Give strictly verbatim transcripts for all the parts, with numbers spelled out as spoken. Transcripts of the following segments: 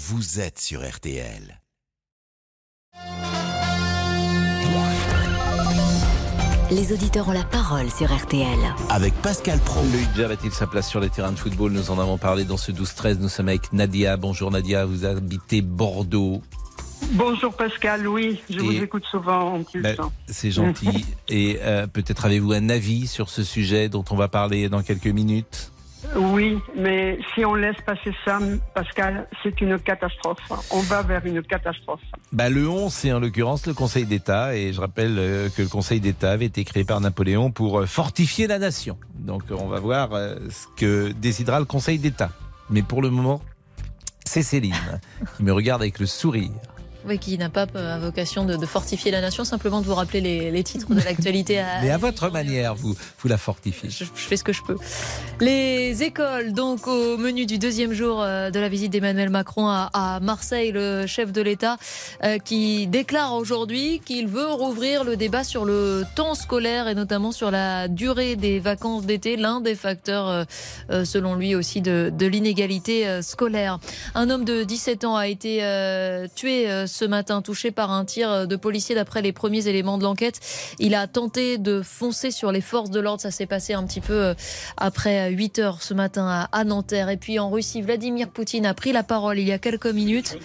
vous êtes sur R T L. Les auditeurs ont la parole sur R T L. Avec Pascal Praud. Le hijab a-t-il sa place sur les terrains de football? Nous en avons parlé dans ce douze treize. Nous sommes avec Nadia. Bonjour Nadia, vous habitez Bordeaux. Bonjour Pascal, oui, je et, vous écoute souvent en plus. Bah, c'est gentil. Et euh, peut-être avez-vous un avis sur ce sujet dont on va parler dans quelques minutes? Oui, mais si on laisse passer ça, Pascal, c'est une catastrophe. On va vers une catastrophe. Bah, le onze, c'est en l'occurrence le Conseil d'État. Et je rappelle que le Conseil d'État avait été créé par Napoléon pour fortifier la nation. Donc on va voir ce que décidera le Conseil d'État. Mais pour le moment, c'est Céline qui me regarde avec le sourire. Oui, qui n'a pas euh, vocation de, de fortifier la nation, simplement de vous rappeler les, les titres de l'actualité. À... Mais à votre manière, vous, vous la fortifiez. Je, je fais ce que je peux. Les écoles, donc, au menu du deuxième jour euh, de la visite d'Emmanuel Macron à, à Marseille, le chef de l'État, euh, qui déclare aujourd'hui qu'il veut rouvrir le débat sur le temps scolaire et notamment sur la durée des vacances d'été, l'un des facteurs, euh, euh, selon lui aussi, de, de l'inégalité euh, scolaire. Un homme de dix-sept ans a été euh, tué euh, ce matin, touché par un tir de policier. D'après les premiers éléments de l'enquête, il a tenté de foncer sur les forces de l'ordre. Ça s'est passé un petit peu après huit heures ce matin à Nanterre. Et puis en Russie, Vladimir Poutine a pris la parole il y a quelques minutes.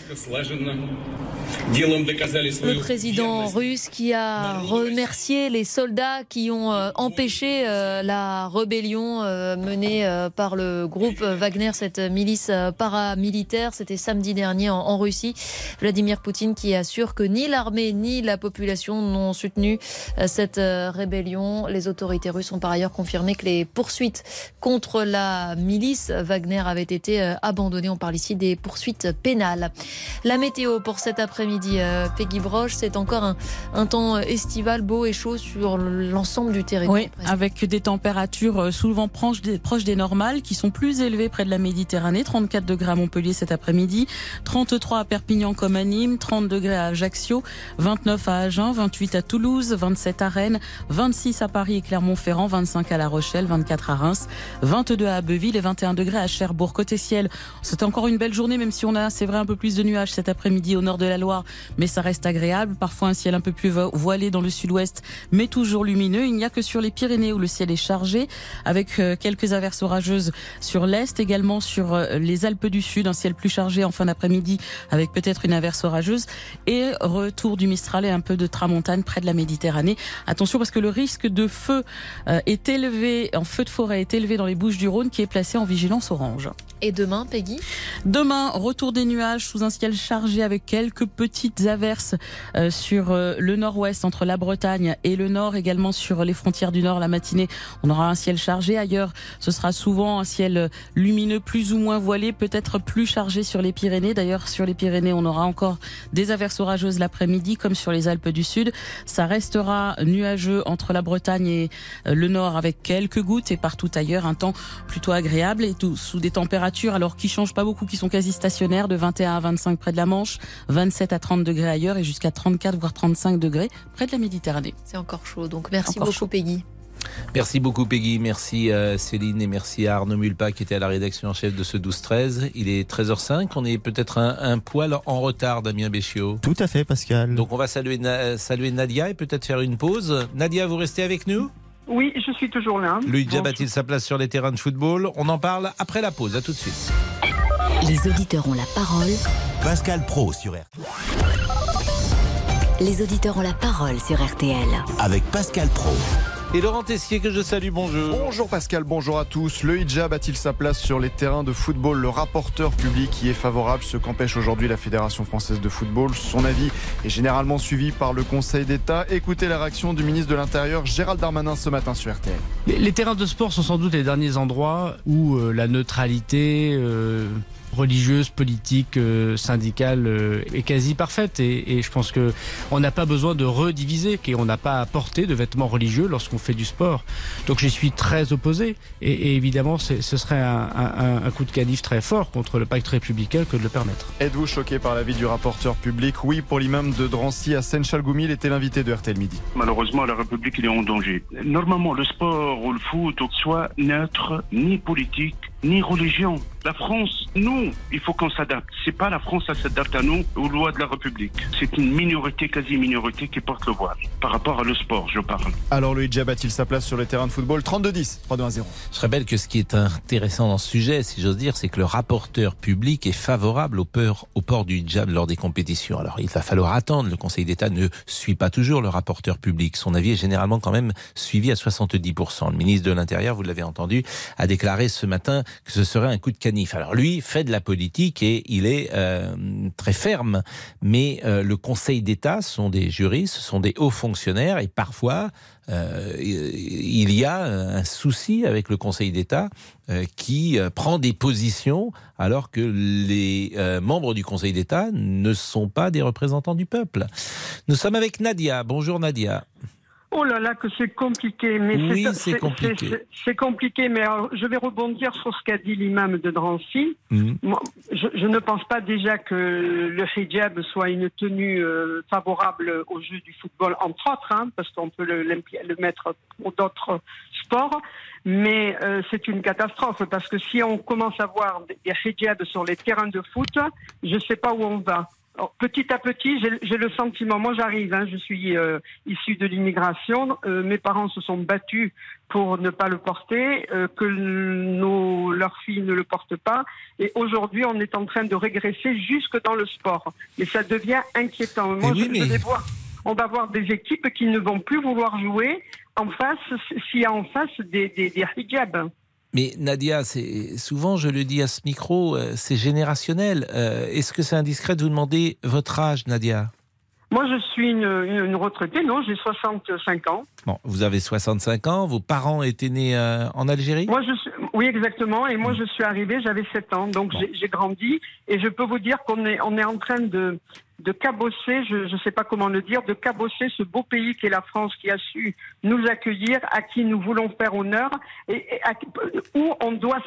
Le président russe qui a remercié les soldats qui ont empêché la rébellion menée par le groupe Wagner, cette milice paramilitaire. C'était samedi dernier en Russie. Vladimir Poutine qui assure que ni l'armée ni la population n'ont soutenu cette rébellion. Les autorités russes ont par ailleurs confirmé que les poursuites contre la milice Wagner avaient été abandonnées. On parle ici des poursuites pénales. La météo pour cet après-midi, Peggy Broch, c'est encore un, un temps estival, beau et chaud sur l'ensemble du territoire. Oui, avec des températures souvent proches des, proches des normales, qui sont plus élevées près de la Méditerranée. trente-quatre degrés à Montpellier cet après-midi, trente-trois à Perpignan comme à Nîmes, trente degrés à Ajaccio, vingt-neuf à Agen, vingt-huit à Toulouse, vingt-sept à Rennes, vingt-six à Paris et Clermont-Ferrand, vingt-cinq à La Rochelle, vingt-quatre à Reims, vingt-deux à Abbeville et vingt et un degrés à Cherbourg. Côté ciel, c'est encore une belle journée, même si on a, c'est vrai, un peu plus de nuages cet après-midi au nord de la Loire, mais ça reste agréable. Parfois un ciel un peu plus voilé dans le sud-ouest, mais toujours lumineux. Il n'y a que sur les Pyrénées où le ciel est chargé, avec quelques averses orageuses sur l'est, également sur les Alpes du Sud, un ciel plus chargé en fin d'après-midi, avec peut-être une averse orageuse. Et retour du Mistral et un peu de tramontane près de la Méditerranée. Attention parce que le risque de feu est élevé, en feu de forêt est élevé dans les Bouches-du-Rhône, qui est placé en vigilance orange. Et demain, Peggy ? Demain, retour des nuages sous un ciel chargé avec quelques petites averses sur le nord-ouest entre la Bretagne et le nord, également sur les frontières du nord la matinée. On aura un ciel chargé. Ailleurs, ce sera souvent un ciel lumineux plus ou moins voilé, peut-être plus chargé sur les Pyrénées. D'ailleurs, sur les Pyrénées, on aura encore des averses orageuses l'après-midi, comme sur les Alpes du Sud. Ça restera nuageux entre la Bretagne et le nord avec quelques gouttes, et partout ailleurs un temps plutôt agréable et tout, sous des températures alors qui changent pas beaucoup, qui sont quasi stationnaires, de vingt et un à vingt-cinq près de la Manche, vingt-sept à trente degrés ailleurs et jusqu'à trente-quatre voire trente-cinq degrés près de la Méditerranée. C'est encore chaud, donc merci encore beaucoup chaud. Peggy. Merci beaucoup Peggy, merci euh, Céline et merci à Arnaud Mulpa qui était à la rédaction en chef de ce douze treize. Il est treize heures cinq, on est peut-être un, un poil en retard, Damien Béchiot. Tout à fait Pascal. Donc on va saluer, na- saluer Nadia et peut-être faire une pause. Nadia, vous restez avec nous? Oui, je suis toujours là. Le hijab a-t-il sa place sur les terrains de football? On en parle après la pause, à tout de suite. Les auditeurs ont la parole. Pascal Praud sur R T L. Les auditeurs ont la parole sur R T L. Avec Pascal Praud. Et Laurent Tessier que je salue, bonjour. Bonjour Pascal, bonjour à tous. Le hijab a-t-il sa place sur les terrains de football? Le rapporteur public y est favorable, ce qu'empêche aujourd'hui la Fédération française de football. Son avis est généralement suivi par le Conseil d'État. Écoutez la réaction du ministre de l'Intérieur, Gérald Darmanin, ce matin sur R T L. Les, les terrains de sport sont sans doute les derniers endroits où euh, la neutralité... Euh... religieuse, politique, euh, syndicale euh, est quasi parfaite et, et je pense que on n'a pas besoin de rediviser et on n'a pas à porter de vêtements religieux lorsqu'on fait du sport. Donc j'y suis très opposé et, et évidemment c'est, ce serait un, un, un coup de canif très fort contre le pacte républicain que de le permettre. Êtes-vous choqué par l'avis du rapporteur public? Oui, pour l'imam de Drancy à Seine-Chalgoumi, il était l'invité de R T L Midi. Malheureusement, la République est en danger. Normalement, le sport ou le foot soit neutre, ni politique, ni religion. La France, nous, il faut qu'on s'adapte. C'est pas la France à s'adapte à nous, aux lois de la République. C'est une minorité, quasi-minorité, qui porte le voile. Par rapport à le sport, je parle. Alors le hijab a-t-il sa place sur le terrain de football? Trente-deux dix, trois deux un zéro. Je rappelle que ce qui est intéressant dans ce sujet, si j'ose dire, c'est que le rapporteur public est favorable au, peur, au port du hijab lors des compétitions. Alors il va falloir attendre. Le Conseil d'État ne suit pas toujours le rapporteur public. Son avis est généralement quand même suivi à soixante-dix pour cent. Le ministre de l'Intérieur, vous l'avez entendu, a déclaré ce matin que ce serait un coup de canif. Alors lui fait de la politique et il est euh, très ferme, mais euh, le Conseil d'État, ce sont des juristes, ce sont des hauts fonctionnaires, et parfois euh, il y a un souci avec le Conseil d'État euh, qui euh, prend des positions alors que les euh, membres du Conseil d'État ne sont pas des représentants du peuple. Nous sommes avec Nadia. Bonjour Nadia. Oh là là, que c'est compliqué. Mais oui, c'est, c'est compliqué. C'est, c'est compliqué, mais alors, je vais rebondir sur ce qu'a dit l'imam de Drancy. Mmh. Moi, je, je ne pense pas déjà que le hijab soit une tenue euh, favorable au jeu du football, entre autres, hein, parce qu'on peut le, le mettre pour d'autres sports. Mais euh, c'est une catastrophe, parce que si on commence à voir des hijabs sur les terrains de foot, je ne sais pas où on va. Alors, petit à petit, j'ai, j'ai le sentiment, moi j'arrive, hein, je suis euh, issue de l'immigration, euh, mes parents se sont battus pour ne pas le porter, euh, que nos, leurs filles ne le portent pas, et aujourd'hui on est en train de régresser jusque dans le sport, et ça devient inquiétant. Moi, oui, je, mais... je vais voir, on va voir des équipes qui ne vont plus vouloir jouer en face, s'il y a en face des, des, des hijabs. Mais Nadia, c'est, souvent je le dis à ce micro, c'est générationnel. Euh, est-ce que c'est indiscret de vous demander votre âge, Nadia ? Moi, je suis une, une, une retraitée, non, j'ai soixante-cinq ans. Bon, vous avez soixante-cinq ans, vos parents étaient nés euh, en Algérie ? Moi, je suis, oui, exactement, et moi, bon. je suis arrivée, j'avais sept ans, donc bon. j'ai, j'ai grandi, et je peux vous dire qu'on est, on est en train de... de cabosser, je ne sais pas comment le dire, de cabosser ce beau pays qu'est la France, qui a su nous accueillir, à qui nous voulons faire honneur, et, et à, où on doit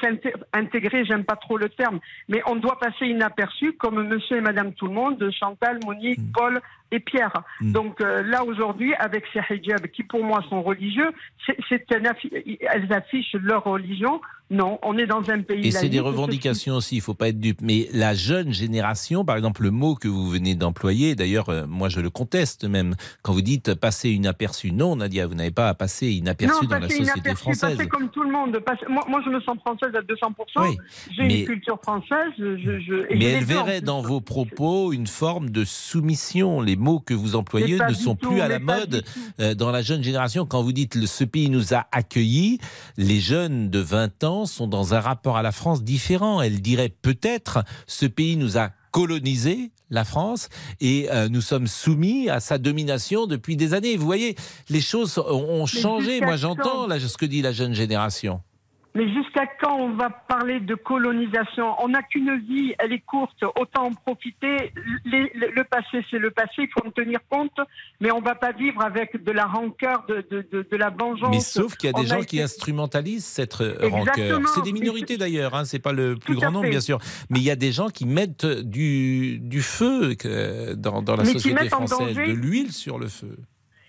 s'intégrer, j'aime pas trop le terme, mais on doit passer inaperçu comme monsieur et madame tout le monde, Chantal, Monique, mmh. Paul et Pierre. Mmh. Donc euh, là aujourd'hui, avec ces hijabs qui pour moi sont religieux, c'est, c'est un affi- elles affichent leur religion. Non, on est dans un pays... Et c'est des revendications aussi, il ne faut pas être dupe. Mais la jeune génération, par exemple, le mot que vous venez d'employer, d'ailleurs, euh, moi je le conteste même, quand vous dites passer inaperçu, non Nadia, vous n'avez pas à passer inaperçu non, dans la société inaperçu, française. Non, passer comme tout le monde. Passer... Moi, moi je me sens française à deux cents pour cent, oui, j'ai mais... une culture française. Je, je... Et mais elle verrait dans vos propos une forme de soumission. Les mots que vous employez ne sont plus à la mode euh, dans la jeune génération. Quand vous dites le, ce pays nous a accueillis, les jeunes de vingt ans sont dans un rapport à la France différent. Elle dirait peut-être ce pays nous a colonisé, la France, et euh, nous sommes soumis à sa domination depuis des années. Vous voyez, les choses ont, ont changé. Moi, j'entends là, ce que dit la jeune génération. Mais jusqu'à quand on va parler de colonisation ? On n'a qu'une vie, elle est courte, autant en profiter. Les, le, le passé, c'est le passé, il faut en tenir compte, mais on ne va pas vivre avec de la rancœur, de, de, de, de la vengeance. Mais sauf qu'il y a des on gens a... qui instrumentalisent cette Exactement. rancœur. C'est des minorités d'ailleurs, hein, ce n'est pas le plus Tout grand nombre, fait. bien sûr. Mais il y a des gens qui mettent du, du feu dans, dans la mais société française, de l'huile sur le feu.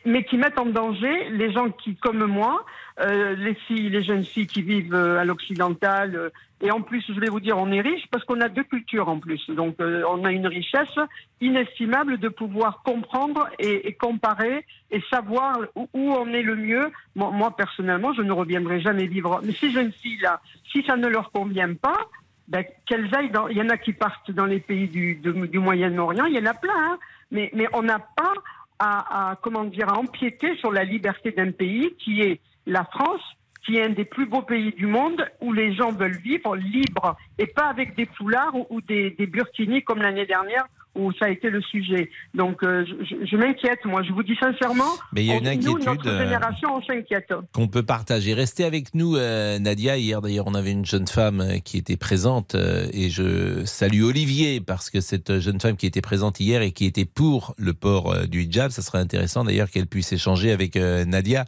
Mais qui mettent en danger les gens qui, comme moi, euh, les filles, les jeunes filles qui vivent euh, à l'occidental. Euh, et en plus, je vais vous dire, on est riche parce qu'on a deux cultures en plus. Donc, euh, on a une richesse inestimable de pouvoir comprendre et, et comparer et savoir où, où on est le mieux. Moi, moi, personnellement, je ne reviendrai jamais vivre. Mais ces jeunes filles-là, si ça ne leur convient pas, ben, qu'elles aillent dans... Il y en a qui partent dans les pays du, de, du Moyen-Orient, il y en a plein, hein. Mais, mais on n'a pas... À, à, comment dire, à empiéter sur la liberté d'un pays qui est la France, qui est un des plus beaux pays du monde où les gens veulent vivre libres et pas avec des foulards ou, ou des, des burkinis comme l'année dernière où ça a été le sujet. Donc euh, je, je m'inquiète, moi, je vous dis sincèrement, mais il y a une inquiétude, nous, notre génération, on s'inquiète. Qu'on peut partager. Restez avec nous, euh, Nadia. Hier, d'ailleurs, on avait une jeune femme qui était présente, euh, et je salue Olivier, parce que cette jeune femme qui était présente hier et qui était pour le port euh, du hijab, ça serait intéressant d'ailleurs qu'elle puisse échanger avec euh, Nadia.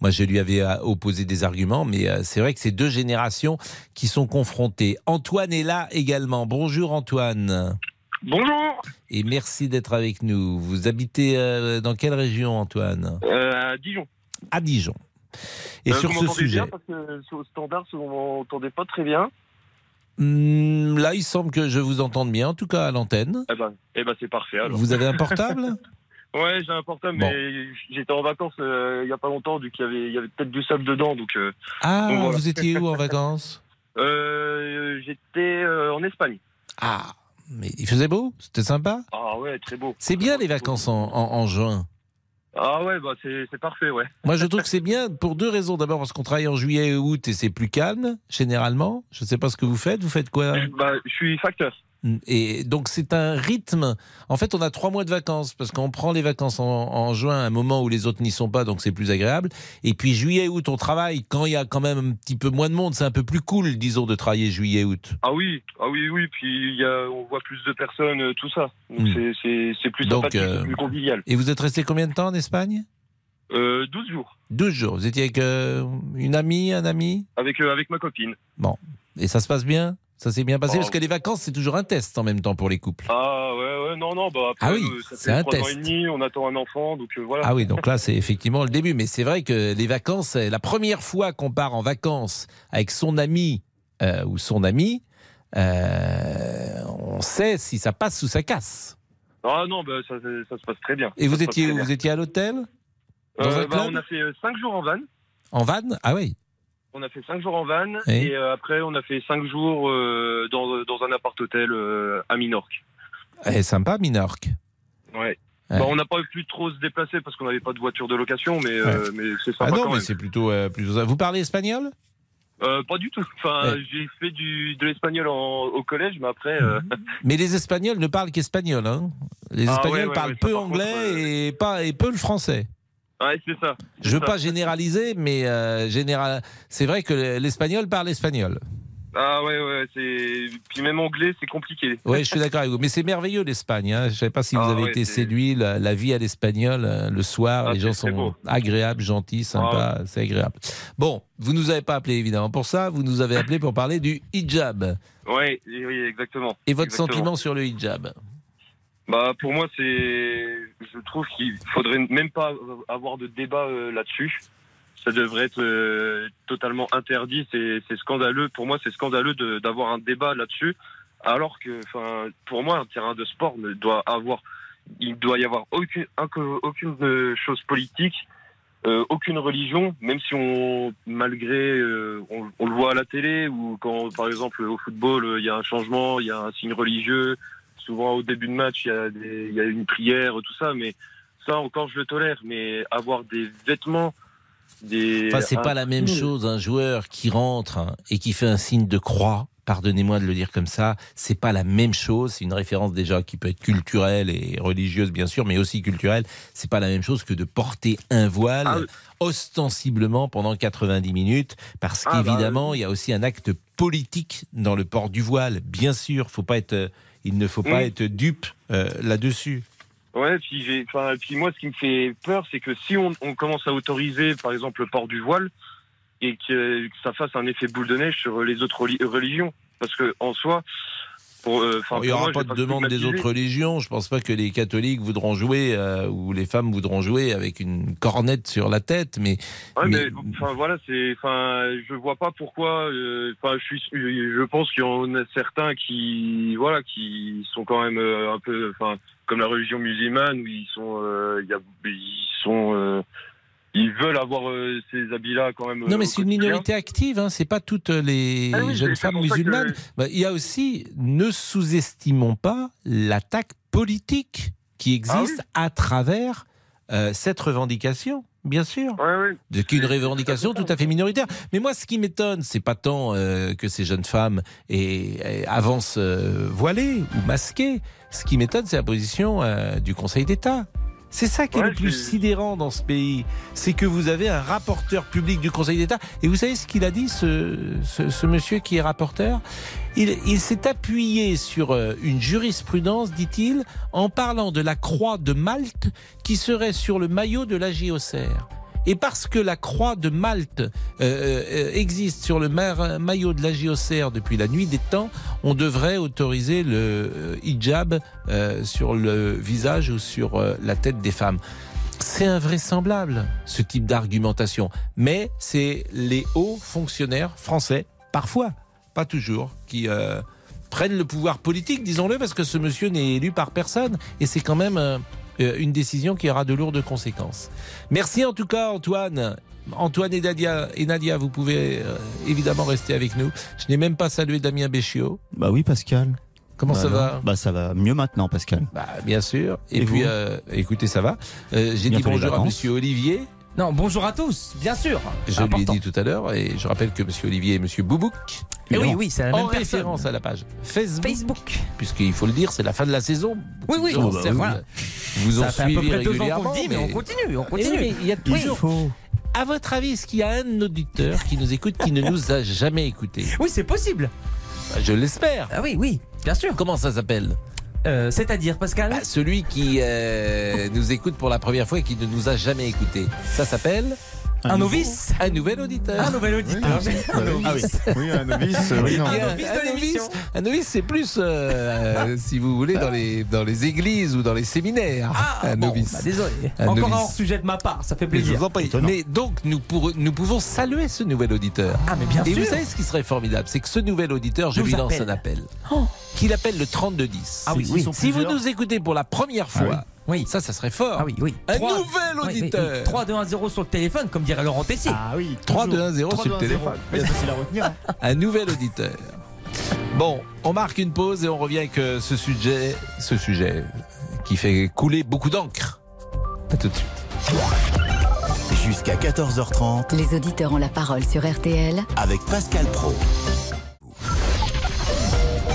Moi, je lui avais opposé des arguments, mais euh, c'est vrai que c'est deux générations qui sont confrontées. Antoine est là également. Bonjour Antoine. Bonjour. Et merci d'être avec nous. Vous habitez euh, dans quelle région, Antoine ? euh, À Dijon. À Dijon. Et euh, sur ce sujet. Bien, parce que sur le standard, on n'entendait pas très bien. Mmh, là, il semble que je vous entende bien, en tout cas à l'antenne. Eh ben, eh ben c'est parfait. Alors. Vous avez un portable? Ouais, j'ai un portable, bon. Mais j'étais en vacances euh, il n'y a pas longtemps, donc il y avait, il y avait peut-être du sable dedans. Donc, euh, ah, donc voilà. Vous étiez où en vacances? euh, J'étais euh, en Espagne. Ah, mais il faisait beau? C'était sympa? Ah ouais, très beau. C'est bien les vacances en, en, en juin. Ah ouais, bah c'est, c'est parfait, ouais. Moi, je trouve que c'est bien pour deux raisons. D'abord, parce qu'on travaille en juillet et août et c'est plus calme, généralement. Je ne sais pas ce que vous faites. Vous faites quoi? Bah, je suis facteur. Et donc, c'est un rythme. En fait, on a trois mois de vacances, parce qu'on prend les vacances en, en juin, à un moment où les autres n'y sont pas, donc c'est plus agréable. Et puis, juillet, août, on travaille quand il y a quand même un petit peu moins de monde. C'est un peu plus cool, disons, de travailler juillet, août. Ah oui, ah oui, oui. Puis, y a, on voit plus de personnes, tout ça. Donc, mmh. c'est, c'est, c'est plus sympathique, euh... plus convivial. Et vous êtes resté combien de temps en Espagne ? euh, douze jours. douze jours. Vous étiez avec euh, une amie, un ami ? Avec, euh, avec ma copine. Bon. Et ça se passe bien ? Ça s'est bien passé, oh, parce que les vacances, c'est toujours un test en même temps pour les couples. Ah ouais, ouais, non, non, bah après, ah oui, euh, ça c'est fait un test. trois ans et demi, on attend un enfant, donc euh, voilà. Ah oui, donc là, c'est effectivement le début. Mais c'est vrai que les vacances, la première fois qu'on part en vacances avec son ami euh, ou son amie, euh, on sait si ça passe ou ça casse. Ah non, bah, ça, ça se passe très bien. Et ça vous étiez où? Vous étiez à l'hôtel? euh, bah, On a fait cinq jours en van. En van? Ah oui. On a fait cinq jours en van, oui. Et euh, après on a fait cinq jours euh, dans, dans un appart-hôtel euh, à Minorque. Eh, sympa, Minorque. Ouais. Ouais. Bah, on n'a pas pu trop se déplacer parce qu'on n'avait pas de voiture de location, mais, ouais. euh, mais c'est sympa. Ah non, quand mais même. C'est plutôt, euh, plutôt... Vous parlez espagnol ? Euh, pas du tout. Enfin, ouais. J'ai fait du, de l'espagnol en, au collège, mais après. Euh... Mais les Espagnols ne parlent qu'espagnol, hein. Les Espagnols ah, ouais, ouais, parlent ouais, peu anglais contre, euh... et, pas, et peu le français. Ouais, c'est ça, c'est je veux ça. Pas généraliser, mais euh, général... c'est vrai que l'espagnol parle espagnol. Ah ouais, ouais, c'est... puis même anglais, c'est compliqué. Oui, je suis d'accord avec vous. Mais c'est merveilleux l'Espagne. Hein. Je ne savais pas si ah, vous avez ouais, été c'est... séduit. La, la vie à l'espagnol, le soir, ah, les gens sont agréables, gentils, sympas, ah, ouais. C'est agréable. Bon, vous ne nous avez pas appelé évidemment pour ça, vous nous avez appelé pour parler du hijab. Ouais, oui, exactement. Et votre exactement. Sentiment sur le hijab? Bah pour moi c'est, je trouve qu'il faudrait même pas avoir de débat euh, là-dessus. Ça devrait être euh, totalement interdit. C'est, c'est scandaleux. Pour moi c'est scandaleux de, d'avoir un débat là-dessus. Alors que, enfin, pour moi un terrain de sport ne doit avoir, il doit y avoir aucune, aucune chose politique, euh, aucune religion. Même si on, malgré, euh, on, on le voit à la télé ou quand par exemple au football il y a un changement, il y a un signe religieux. Souvent, au début de match, il y a des, il y a une prière, tout ça, mais ça, encore, je le tolère. Mais avoir des vêtements... Des... Enfin, c'est un... pas la même chose, un joueur qui rentre et qui fait un signe de croix, pardonnez-moi de le dire comme ça, c'est pas la même chose, c'est une référence déjà qui peut être culturelle et religieuse, bien sûr, mais aussi culturelle, c'est pas la même chose que de porter un voile... Ah, oui. Ostensiblement pendant quatre-vingt-dix minutes, parce ah qu'évidemment, bah... il y a aussi un acte politique dans le port du voile. Bien sûr, faut pas être, il ne faut pas mmh. être dupe euh, là-dessus. Ouais, puis, j'ai, puis moi, ce qui me fait peur, c'est que si on, on commence à autoriser, par exemple, le port du voile, et que, que ça fasse un effet boule de neige sur les autres religions, parce qu'en soi... Pour, euh, bon, il n'y aura moi, pas de pas demande des autres religions. Je ne pense pas que les catholiques voudront jouer euh, ou les femmes voudront jouer avec une cornette sur la tête. Mais, ouais, mais... mais enfin, voilà, c'est, enfin, je ne vois pas pourquoi. Euh, enfin, je, suis, je pense qu'il y en a certains qui, voilà, qui sont quand même euh, un peu, enfin, comme la religion musulmane, où ils sont, euh, y a, ils sont. Euh, Ils veulent avoir euh, ces habits-là quand même. Non, mais c'est quotidien. Une minorité active, hein, c'est pas toutes les ah oui, jeunes femmes musulmanes. Que... Bah, il y a aussi, ne sous-estimons pas l'attaque politique qui existe ah oui. à travers euh, cette revendication, bien sûr. Oui, oui. Qui est une revendication tout à fait minoritaire. Mais moi, ce qui m'étonne, c'est pas tant euh, que ces jeunes femmes aient, avancent euh, voilées ou masquées. Ce qui m'étonne, c'est la position euh, du Conseil d'État. C'est ça qui ouais, est le plus c'est... sidérant dans ce pays. C'est que vous avez un rapporteur public du Conseil d'État. Et vous savez ce qu'il a dit, ce, ce, ce monsieur qui est rapporteur ? il, il s'est appuyé sur une jurisprudence, dit-il, en parlant de la croix de Malte qui serait sur le maillot de l'A J O C R. Et parce que la croix de Malte euh, existe sur le ma- maillot de l'A J O C R depuis la nuit des temps, on devrait autoriser le hijab euh, sur le visage ou sur euh, la tête des femmes. C'est invraisemblable, ce type d'argumentation. Mais c'est les hauts fonctionnaires français, parfois, pas toujours, qui euh, prennent le pouvoir politique, disons-le, parce que ce monsieur n'est élu par personne. Et c'est quand même euh, une décision qui aura de lourdes conséquences. Merci en tout cas, Antoine. Antoine et Nadia, et Nadia, vous pouvez euh, évidemment rester avec nous. Je n'ai même pas salué Damien Béchiot. Bah oui, Pascal. Comment bah ça non. va Bah ça va mieux maintenant, Pascal. Bah bien sûr. Et, et puis, euh, écoutez, ça va. Euh, j'ai bien dit bonjour à Monsieur Olivier. Non, bonjour à tous, bien sûr. Je l'ai dit tout à l'heure et je rappelle que Monsieur Olivier et Monsieur Boubou. Et oui, oui, c'est la même en personne. Référence à la page Facebook. Facebook. Puisqu'il faut le dire, c'est la fin de la saison. Oui, oui. Gens, bah, oui. Voilà. Vous ça ont fait suivi à peu près régulièrement, deux ans qu'on le dit, mais, mais on continue, on continue. Oui, il y a toujours. Oui, à votre avis, est-ce qu'il y a un auditeur qui nous écoute qui ne nous a jamais écoutés? Oui, c'est possible. Bah, je l'espère. Ah oui, oui, bien sûr. Comment ça s'appelle? euh, C'est-à-dire, Pascal bah, celui qui euh, nous écoute pour la première fois et qui ne nous a jamais écoutés. Ça s'appelle un, un novice, un nouvel auditeur. Un nouvel auditeur. Oui, un novice. Ah, oui. Oui, un novice. Oui, non. Un, un novice de l'émission. Un novice, c'est plus, euh, si vous voulez, dans les dans les églises ou dans les séminaires. Ah, un bon, novice. Bah, désolé. Un Encore novice. Un hors sujet de ma part. Ça fait plaisir. Mais, mais donc nous pour, nous pouvons saluer ce nouvel auditeur. Ah, mais bien Et sûr. Et vous savez ce qui serait formidable, c'est que ce nouvel auditeur, je nous lui lance appelle. un appel. Oh. Qu'il appelle le trente-deux dix. Ah oui. oui. Si vous nous écoutez pour la première fois. Ah, oui. Oui. Ça, ça serait fort. Ah oui, oui. Un trois, nouvel auditeur. Oui, oui, oui. trois deux un zéro sur le téléphone, comme dirait Laurent Tessier. Ah oui. trois deux un zéro sur le téléphone. C'est facile à retenir. Un nouvel auditeur. Bon, on marque une pause et on revient avec ce sujet, ce sujet qui fait couler beaucoup d'encre. À tout de suite. Jusqu'à quatorze heures trente. Les auditeurs ont la parole sur R T L avec Pascal Praud.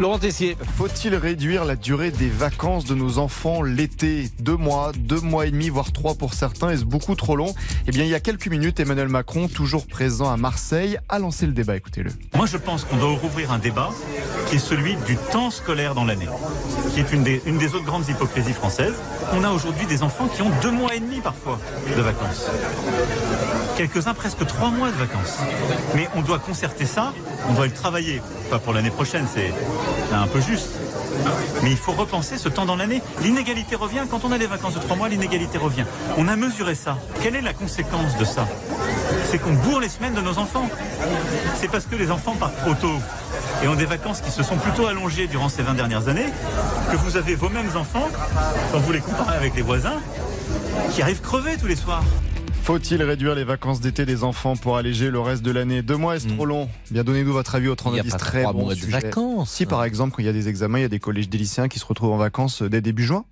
Laurent Tessier. Faut-il réduire la durée des vacances de nos enfants l'été? Deux mois, deux mois et demi, voire trois pour certains. Est-ce beaucoup trop long? Eh bien, il y a quelques minutes, Emmanuel Macron, toujours présent à Marseille, a lancé le débat. Écoutez-le. Moi, je pense qu'on doit rouvrir un débat qui est celui du temps scolaire dans l'année, qui est une des, une des autres grandes hypocrisies françaises. On a aujourd'hui des enfants qui ont deux mois et demi, parfois, de vacances. Quelques-uns, presque trois mois de vacances. Mais on doit concerter ça, on doit le travailler. Pas pour l'année prochaine, c'est... un peu juste. Mais il faut repenser ce temps dans l'année. L'inégalité revient. Quand on a les vacances de trois mois, l'inégalité revient. On a mesuré ça. Quelle est la conséquence de ça? C'est qu'on bourre les semaines de nos enfants. C'est parce que les enfants partent trop tôt et ont des vacances qui se sont plutôt allongées durant ces vingt dernières années que vous avez vos mêmes enfants, quand vous les comparez avec les voisins, qui arrivent crevés tous les soirs. Faut-il réduire les vacances d'été des enfants pour alléger le reste de l'année? Deux mois, est-ce mmh. trop long? Bien, donnez-nous votre avis au trente-dix. Très bon mois sujet. De vacances. Si, par exemple, quand il y a des examens, il y a des collèges, des lycéens qui se retrouvent en vacances dès début juin.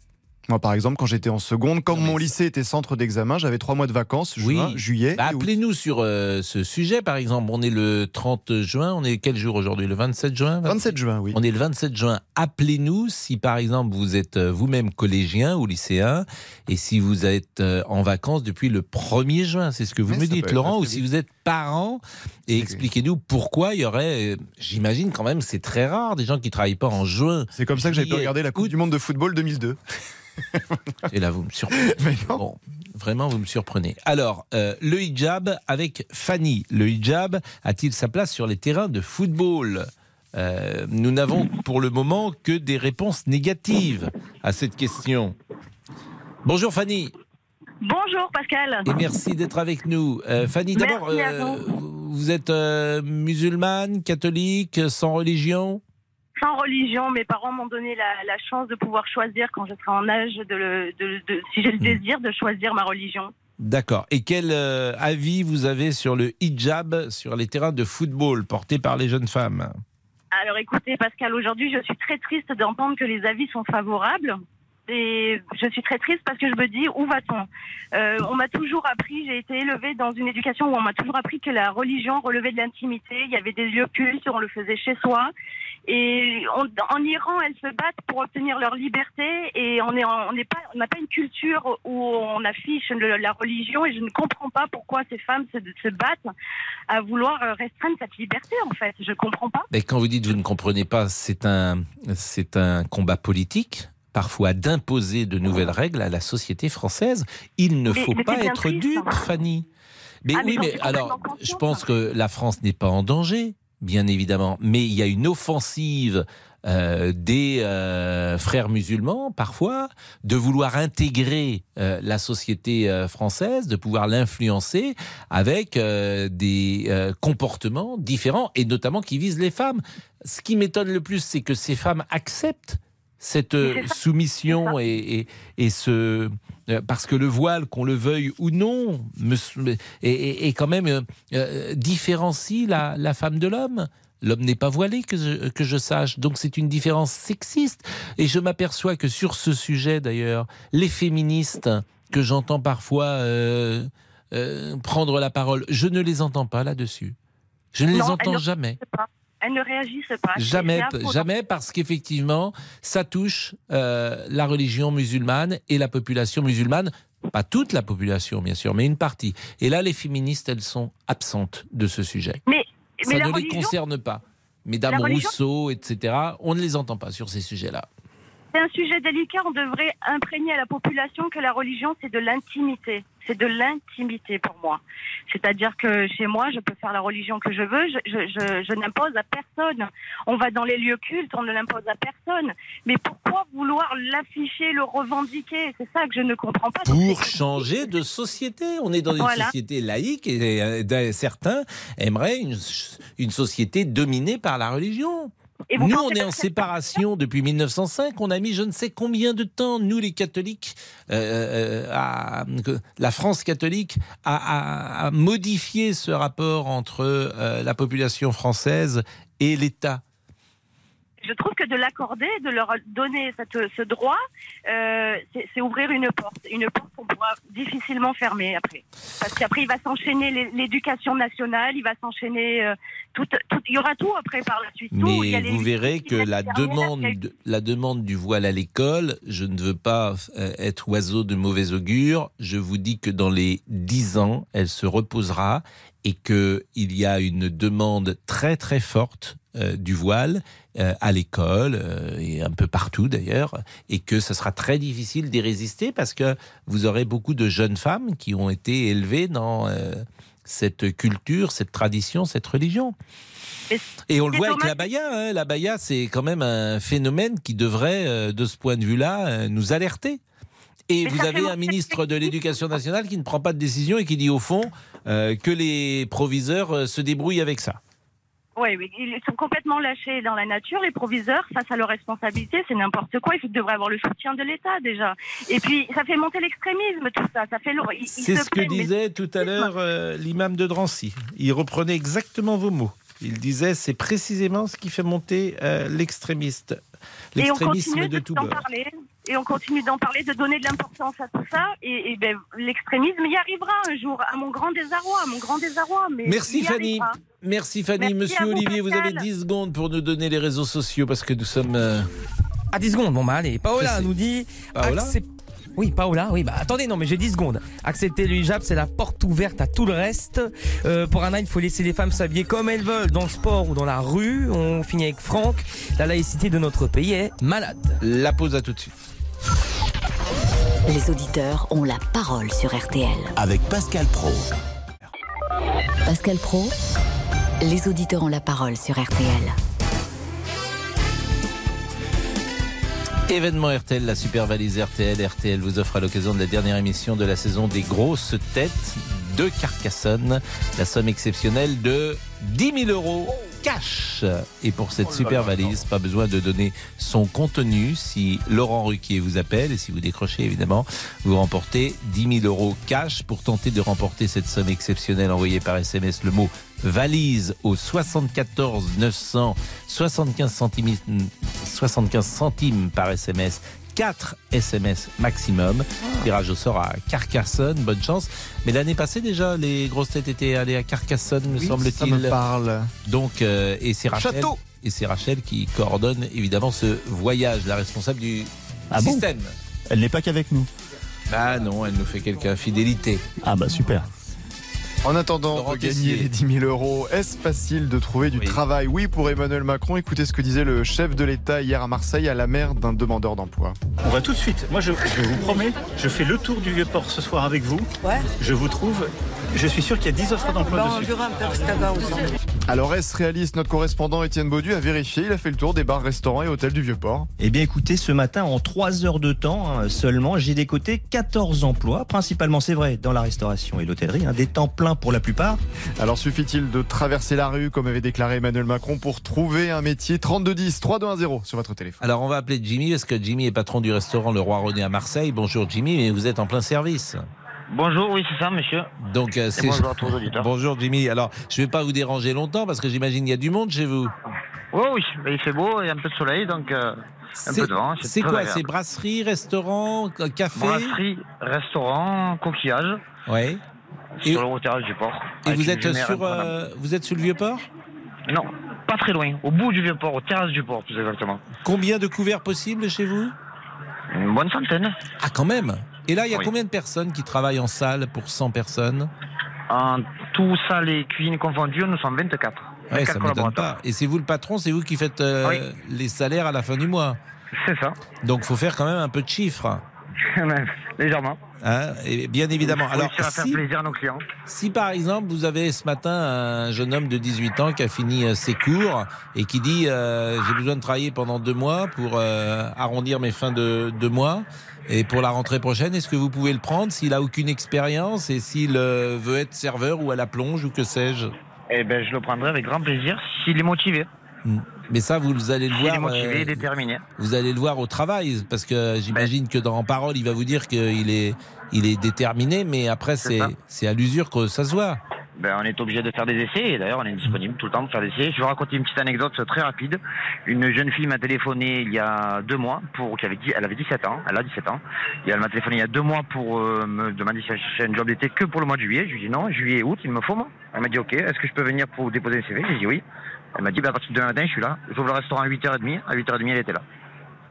Moi, par exemple, quand j'étais en seconde, quand non, mon lycée était centre d'examen, j'avais trois mois de vacances, juin, oui. juillet. Bah, appelez-nous sur euh, ce sujet, par exemple. On est le trente juin. On est quel jour aujourd'hui? Le vingt-sept juin vingt-sept juin, oui. On est le vingt-sept juin. Appelez-nous si, par exemple, vous êtes vous-même collégien ou lycéen et si vous êtes euh, en vacances depuis le premier juin. C'est ce que vous Mais me dites, Laurent, ou si vous êtes parent. Et expliquez-nous pourquoi il y aurait, euh, j'imagine quand même, c'est très rare, des gens qui ne travaillent pas en juin. C'est comme ça que j'avais pu regarder la Coupe du Monde de football deux mille deux. Et là, vous me surprenez. Bon, vraiment, vous me surprenez. Alors, euh, le hijab avec Fanny. Le hijab a-t-il sa place sur les terrains de football? euh, Nous n'avons pour le moment que des réponses négatives à cette question. Bonjour Fanny. Bonjour Pascal. Et merci d'être avec nous. Euh, Fanny, d'abord, euh, vous êtes euh, musulmane, catholique, sans religion? Sans religion, mes parents m'ont donné la, la chance de pouvoir choisir quand je serai en âge, de le, de, de, si j'ai le désir, de choisir ma religion. D'accord. Et quel euh, avis vous avez sur le hijab sur les terrains de football portés par les jeunes femmes? Alors écoutez Pascal, aujourd'hui je suis très triste d'entendre que les avis sont favorables. Et je suis très triste parce que je me dis, où va-t-on? euh, On m'a toujours appris, j'ai été élevée dans une éducation où on m'a toujours appris que la religion relevait de l'intimité, il y avait des lieux cultes, on le faisait chez soi. Et on, en Iran, elles se battent pour obtenir leur liberté et on est, on n'est pas, on n'a pas une culture où on affiche le, la religion et je ne comprends pas pourquoi ces femmes se, se battent à vouloir restreindre cette liberté en fait. Je ne comprends pas. Mais quand vous dites vous ne comprenez pas, c'est un, c'est un combat politique parfois d'imposer de nouvelles règles à la société française. Il ne mais, faut mais pas être triste, dupe, Fanny. Mais ah, oui, mais alors, je pense que la France n'est pas en danger. bien évidemment, mais il y a une offensive euh, des euh, frères musulmans, parfois, de vouloir intégrer euh, la société euh, française, de pouvoir l'influencer avec euh, des euh, comportements différents, et notamment qui visent les femmes. Ce qui m'étonne le plus, c'est que ces femmes acceptent cette soumission et, et, et ce... Parce que le voile, qu'on le veuille ou non, est, est, est quand même euh, différencie la, la femme de l'homme. L'homme n'est pas voilé, que je, que je sache. Donc c'est une différence sexiste. Et je m'aperçois que sur ce sujet, d'ailleurs, les féministes que j'entends parfois euh, euh, prendre la parole, je ne les entends pas là-dessus. Je ne non, les entends jamais. Elles ne réagissent pas. Jamais, jamais, parce qu'effectivement, ça touche euh, la religion musulmane et la population musulmane. Pas toute la population, bien sûr, mais une partie. Et là, les féministes, elles sont absentes de ce sujet. Mais, mais ça ne religion, les concerne pas. Mesdames Rousseau, et cetera, on ne les entend pas sur ces sujets-là. C'est un sujet délicat. On devrait imprégner à la population que la religion, c'est de l'intimité. C'est de l'intimité pour moi. C'est-à-dire que chez moi, je peux faire la religion que je veux, je, je, je, je n'impose à personne. On va dans les lieux cultes, on ne l'impose à personne. Mais pourquoi vouloir l'afficher, le revendiquer? C'est ça que je ne comprends pas. Pour changer de société. On est dans une voilà. société laïque et certains aimeraient une, une société dominée par la religion. Nous, on est en séparation depuis mille neuf cent cinq. On a mis je ne sais combien de temps, nous les catholiques, euh, à, la France catholique, à, à, à modifier ce rapport entre euh, la population française et l'État. Je trouve que de l'accorder, de leur donner cette, ce droit, euh, c'est, c'est ouvrir une porte. Une porte qu'on pourra difficilement fermer après. Parce qu'après, il va s'enchaîner l'éducation nationale, il va s'enchaîner... Euh, tout, tout, il y aura tout après par la suite. Mais tout, il y a vous les... verrez que la demande, la demande du voile à l'école, je ne veux pas être oiseau de mauvais augure, je vous dis que dans les dix ans, elle se reposera et qu'il y a une demande très très forte Euh, du voile euh, à l'école euh, et un peu partout d'ailleurs, et que ça sera très difficile d'y résister parce que vous aurez beaucoup de jeunes femmes qui ont été élevées dans euh, cette culture, cette tradition, cette religion. Et on le voit avec l'abaya, hein. L'abaya, c'est quand même un phénomène qui devrait, euh, de ce point de vue-là, euh, nous alerter. Et vous avez un ministre de l'Éducation nationale qui ne prend pas de décision et qui dit au fond euh, que les proviseurs euh, se débrouillent avec ça. Oui, oui, ils sont complètement lâchés dans la nature, les proviseurs, face à leurs responsabilités, c'est n'importe quoi, ils devraient avoir le soutien de l'État déjà. Et puis, ça fait monter l'extrémisme, tout ça, ça fait lourd. C'est ce que disait tout à l'heure euh, l'imam de Drancy, il reprenait exactement vos mots. Il disait, c'est précisément ce qui fait monter euh, l'extrémiste, l'extrémisme de tout bord. Et on continue d'en parler, de donner de l'importance à tout ça. Et, et ben, l'extrémisme y arrivera un jour, à mon grand désarroi, à mon grand désarroi. Mais merci, Fanny. merci Fanny. Merci Fanny. Monsieur Olivier, vous, vous avez dix secondes pour nous donner les réseaux sociaux parce que nous sommes... Euh... À dix secondes, bon bah allez. Paola nous dit... Paola accept... Oui, Paola, oui, bah attendez, non mais j'ai dix secondes. Accepter le hijab, c'est la porte ouverte à tout le reste. Euh, pour Anna, il faut laisser les femmes s'habiller comme elles veulent, dans le sport ou dans la rue. On finit avec Franck. La laïcité de notre pays est malade. La pause à tout de suite. Les auditeurs ont la parole sur R T L. Avec Pascal Praud. Pascal Praud, les auditeurs ont la parole sur R T L. Événement R T L, la super valise R T L. R T L vous offre à l'occasion de la dernière émission de la saison des Grosses Têtes de Carcassonne, la somme exceptionnelle de dix mille euros cash. Et pour cette super valise, pas besoin de donner son contenu. Si Laurent Ruquier vous appelle, et si vous décrochez évidemment, vous remportez dix mille euros cash. Pour tenter de remporter cette somme exceptionnelle, envoyez par S M S le mot valise au soixante-quatorze neuf cents soixante-quinze centimes, soixante-quinze centimes par S M S, quatre S M S maximum. Tirage au sort à Carcassonne, bonne chance. Mais l'année passée déjà, les Grosses Têtes étaient allées à Carcassonne, me oui, semble-t-il. Ça me parle. Donc, euh, et c'est Rachel, Château. Et c'est Rachel qui coordonne évidemment ce voyage, la responsable du ah système. Bon, elle n'est pas qu'avec nous. Bah non, elle nous fait quelques infidélités. Ah bah super. En attendant de gagner les dix mille euros, est-ce facile de trouver du oui. travail? Oui, pour Emmanuel Macron, écoutez ce que disait le chef de l'État hier à Marseille à la mère d'un demandeur d'emploi. On va tout de suite. Moi, je, je vous promets, je fais le tour du Vieux-Port ce soir avec vous. Ouais. Je vous trouve. Je suis sûr qu'il y a dix offres d'emploi dessus. Alors est-ce réaliste? Notre correspondant Étienne Baudu a vérifié, il a fait le tour des bars, restaurants et hôtels du Vieux-Port. Eh bien écoutez, ce matin, en trois heures de temps hein, seulement, j'ai décoté quatorze emplois, principalement c'est vrai dans la restauration et l'hôtellerie, hein, des temps pleins pour la plupart. Alors suffit-il de traverser la rue, comme avait déclaré Emmanuel Macron, pour trouver un métier? Trente-deux dix, trente-deux dix sur votre téléphone. Alors on va appeler Jimmy, parce que Jimmy est patron du restaurant Le Roi René à Marseille. Bonjour Jimmy, mais vous êtes en plein service. Bonjour, oui c'est ça monsieur. Donc, euh, c'est... Bonjour à tous les auditeurs. Bonjour Jimmy, alors je ne vais pas vous déranger longtemps parce que j'imagine qu'il y a du monde chez vous. Oh oui, il fait beau, il y a un peu de soleil donc euh, un c'est... peu de vent. C'est, c'est quoi, agréable. C'est brasserie, restaurant, café? Brasserie, restaurant, coquillage. Oui. Sur et... le terrasse du port. Et vous êtes, sur, euh, vous êtes sur le Vieux-Port? Non, pas très loin, au bout du Vieux-Port, au terrasse du port plus exactement. Combien de couverts possibles chez vous? Une bonne centaine. Ah quand même. Et là, il y a oui. combien de personnes qui travaillent en salle pour cent personnes? En tout, salle et cuisine confondues, nous sommes vingt-quatre. Ouais, ça ne m'étonne pas. Et c'est vous le patron, c'est vous qui faites euh, oui. les salaires à la fin du mois. C'est ça. Donc, il faut faire quand même un peu de chiffres. Légèrement. Hein, et bien évidemment. Alors, oui, ça va faire si, plaisir à nos clients. Si par exemple, vous avez ce matin un jeune homme de dix-huit ans qui a fini ses cours et qui dit euh, j'ai besoin de travailler pendant deux mois pour euh, arrondir mes fins de deux mois. Et pour la rentrée prochaine, est-ce que vous pouvez le prendre s'il n'a aucune expérience et s'il euh, veut être serveur ou à la plonge ou que sais-je? Eh bien, je le prendrai avec grand plaisir s'il est motivé. Mmh. Mais ça, vous allez le s'il voir. Est motivé euh, et déterminé. Vous allez le voir au travail, parce que j'imagine ben. que dans en parole, il va vous dire qu'il est, il est déterminé, mais après, c'est, c'est, c'est à l'usure que ça se voit. Ben, on est obligé de faire des essais et d'ailleurs on est disponible tout le temps pour faire des essais. Je vais vous raconter une petite anecdote très rapide. Une jeune fille m'a téléphoné il y a deux mois pour qui avait dit, elle avait dix-sept ans, elle a dix-sept ans. Et elle m'a téléphoné il y a deux mois pour euh, me demander si elle cherchait un job d'été que pour le mois de juillet. Je lui ai dit non, juillet, août, il me faut moi. Elle m'a dit ok, est-ce que je peux venir pour déposer un C V? J'ai dit oui. Elle m'a dit ben, à partir de demain matin je suis là. J'ouvre le restaurant à huit heures trente. À huit heures trente elle était là.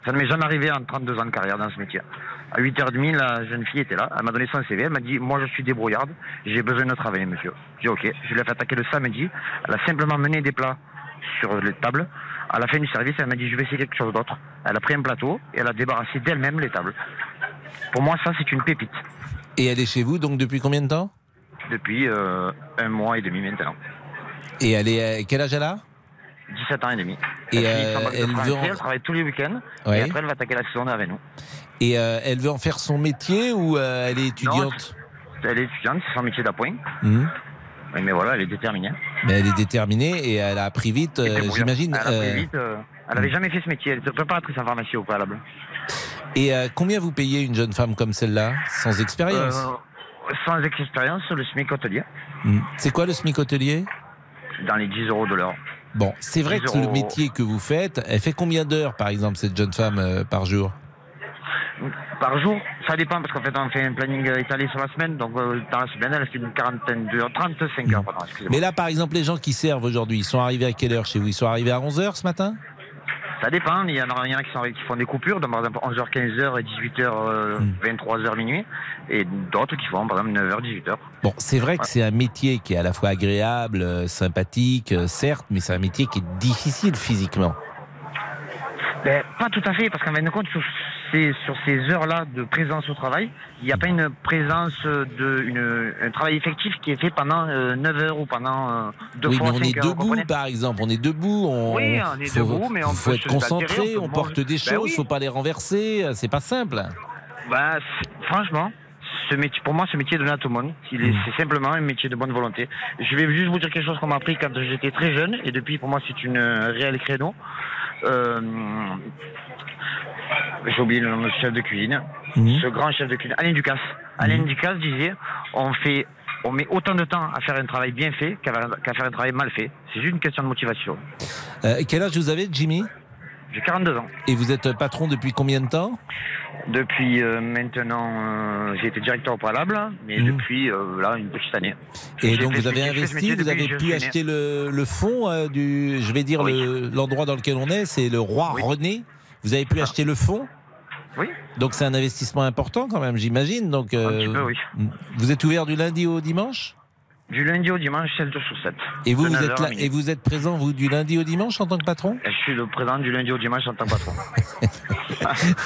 Ça ne m'est jamais arrivé en trente-deux ans de carrière dans ce métier. À huit heures trente, la jeune fille était là. Elle m'a donné son C V. Elle m'a dit, moi, je suis débrouillarde. J'ai besoin de travailler, monsieur. J'ai dit, OK. Je l'ai fait attaquer le samedi. Elle a simplement mené des plats sur les tables. À la fin du service, elle m'a dit, je vais essayer quelque chose d'autre. Elle a pris un plateau et elle a débarrassé d'elle-même les tables. Pour moi, ça, c'est une pépite. Et elle est chez vous, donc, depuis combien de temps? Depuis euh, un mois et demi maintenant. Et elle est, quel âge elle a? dix-sept ans et demi. Et euh, elle, veut français, en... elle travaille tous les week-ends. Ouais. Et après, elle va attaquer la saison avec nous. Et euh, elle veut en faire son métier ou euh, elle est étudiante? Non, elle est étudiante, c'est son métier d'appoint. Mmh. Mais voilà, elle est déterminée. Mais elle est déterminée et elle a appris vite, euh, j'imagine. Elle a appris euh... vite. Euh, elle n'avait jamais fait ce métier. Elle était préparatrice en pharmacie au préalable. Et euh, combien vous payez une jeune femme comme celle-là, sans expérience? euh, Sans expérience, le SMIC hôtelier. Mmh. C'est quoi le SMIC hôtelier? Dans les dix euros de l'heure. Bon, c'est vrai que le métier que vous faites, elle fait combien d'heures, par exemple, cette jeune femme, euh, par jour? Par jour, ça dépend, parce qu'en fait, on fait un planning étalé sur la semaine, donc euh, dans la semaine, elle fait une quarantaine d'heures, trente-cinq heures, pardon, excusez-moi. Mais là, par exemple, les gens qui servent aujourd'hui, ils sont arrivés à quelle heure chez vous? Ils sont arrivés à onze heures ce matin? Ça dépend, il y en a, il y en a qui, sont, qui font des coupures, donc par exemple onze heures, quinze heures, et dix-huit heures, euh, mmh. vingt-trois heures, minuit, et d'autres qui font par exemple neuf heures, dix-huit heures. Bon, c'est vrai que ouais. c'est un métier qui est à la fois agréable, euh, sympathique, euh, certes, mais c'est un métier qui est difficile physiquement. Ben, pas tout à fait, parce qu'en fin de compte, sur ces, sur ces heures-là de présence au travail, il n'y a pas une présence, de, une, un travail effectif qui est fait pendant euh, neuf heures ou pendant euh, deux oui, fois mais on est heures, debout, par exemple. On est debout. On, oui, on est faut, debout, mais on faut peut être concentré, on, on porte des choses, il ben ne oui. faut pas les renverser. C'est pas simple. Ben, c'est, franchement, ce métier, pour moi, ce métier est donné à tout le monde. Il est, c'est simplement un métier de bonne volonté. Je vais juste vous dire quelque chose qu'on m'a appris quand j'étais très jeune, et depuis, pour moi, c'est une réelle créneau. Euh, j'ai oublié le nom du chef de cuisine. Mmh. Ce grand chef de cuisine, Alain Ducasse. Alain mmh. Ducasse disait on, fait, on met autant de temps à faire un travail bien fait qu'à, qu'à faire un travail mal fait. C'est juste une question de motivation. Euh, quel âge vous avez, Jimmy? J'ai quarante-deux ans. Et vous êtes patron depuis combien de temps? Depuis euh, maintenant, euh, j'ai été directeur au préalable, mais mmh. depuis euh, là une petite année. Et j'ai donc vous avez investi, vous avez pu acheter le, le fonds euh, du, je vais dire oui. le, l'endroit dans lequel on est, c'est le Roi oui. René. Vous avez pu ah. acheter le fonds. Oui. Donc c'est un investissement important quand même, j'imagine. Donc euh, un petit peu, oui. Vous êtes ouvert du lundi au dimanche? Du lundi au dimanche, sept jours sur sept. Et vous, vous êtes là, et vous êtes présent, vous, du lundi au dimanche en tant que patron ? Je suis le président du lundi au dimanche en tant que patron.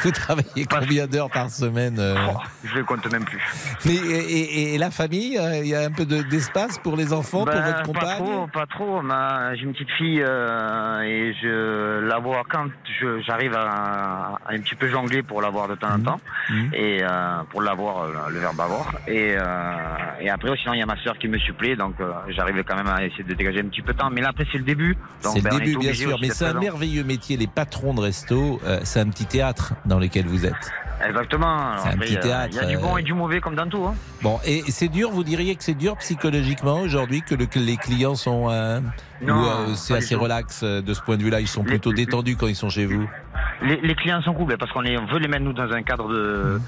Vous travaillez combien d'heures par semaine ? Oh, je ne compte même plus. Mais, et, et, et la famille, il y a un peu de, d'espace pour les enfants, ben, pour votre compagne ? Pas trop, pas trop. Ma, j'ai une petite fille euh, et je la vois quand je, j'arrive à, à un petit peu jongler pour la voir de temps en temps, mmh. et euh, pour la voir, le verbe avoir. Et, euh, et après, sinon, il y a ma soeur qui me suit. Donc euh, j'arrive quand même à essayer de dégager un petit peu de temps. Mais là après c'est le début. Donc, c'est le ben, début bien sûr. Mais c'est un merveilleux métier, les patrons de resto. Euh, c'est un petit théâtre dans lequel vous êtes. Exactement. Alors, c'est un petit théâtre. Il y a du bon et du mauvais comme dans tout. Hein. Bon, et c'est dur, vous diriez que c'est dur psychologiquement aujourd'hui, que, le, que les clients sont... Euh, non, ou, euh, c'est assez relax euh, de ce point de vue-là, ils sont plutôt les, détendus quand ils sont chez vous. Les, les clients sont cool, parce qu'on les, on veut les mettre nous dans un cadre de,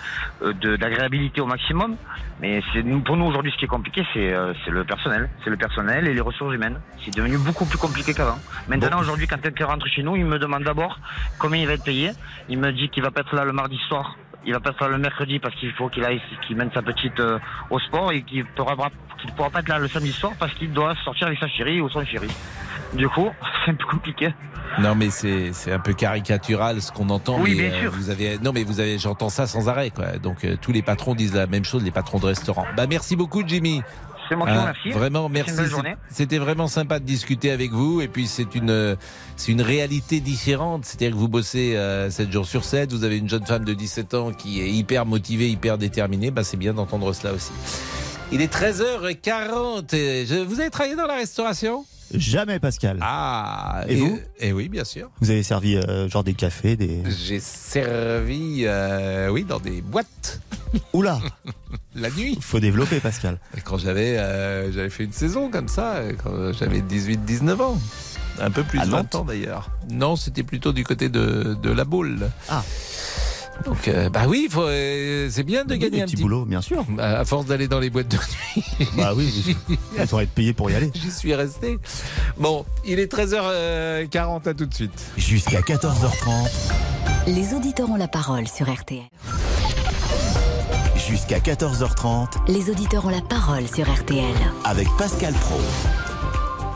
mmh. euh, de, d'agréabilité au maximum, mais c'est, pour nous aujourd'hui ce qui est compliqué, c'est, euh, c'est le personnel. C'est le personnel et les ressources humaines. C'est devenu beaucoup plus compliqué qu'avant. Maintenant, bon. Aujourd'hui, quand quelqu'un rentre chez nous, il me demande d'abord combien il va être payé. Il me dit qu'il va pas être là le mardi soir. Il va pas être là le mercredi parce qu'il faut qu'il aille, qu'il mène sa petite euh, au sport et qu'il pourra, qu'il pourra pas être là le samedi soir parce qu'il doit sortir avec sa chérie ou son chéri. Du coup, c'est un peu compliqué. Non, mais c'est, c'est un peu caricatural ce qu'on entend. Oui, mais, bien euh, sûr. Vous avez, non, mais vous avez, j'entends ça sans arrêt, quoi. Donc euh, tous les patrons disent la même chose, les patrons de restaurants. Bah, merci beaucoup, Jimmy. C'est moi qui vous remercie. Vraiment, merci. C'était vraiment sympa de discuter avec vous. Et puis, c'est une, c'est une réalité différente. C'est-à-dire que vous bossez euh, sept jours sur sept. Vous avez une jeune femme de dix-sept ans qui est hyper motivée, hyper déterminée. Bah, c'est bien d'entendre cela aussi. Il est treize heures quarante. Je, vous avez travaillé dans la restauration ? Jamais, Pascal. Ah, et, et vous ? Eh oui, bien sûr. Vous avez servi euh, genre des cafés, des... J'ai servi, euh, oui, dans des boîtes. Oula. La nuit. Il faut développer, Pascal. Quand j'avais, euh, j'avais fait une saison comme ça, quand j'avais dix-huit dix-neuf ans. Un peu plus de vingt ans d'ailleurs. Non, c'était plutôt du côté de, de la boule. Ah. Donc, euh, bah oui, faut, euh, c'est bien de oui, gagner un petit boulot, bien sûr. Bah, à force d'aller dans les boîtes de nuit. Bah oui, il faudrait être payé pour y aller. J'y suis resté. Bon, il est treize heures quarante, à tout de suite. Jusqu'à quatorze heures trente. Les auditeurs ont la parole sur R T L. Jusqu'à quatorze heures trente. Les auditeurs ont la parole sur R T L. Avec Pascal Praud.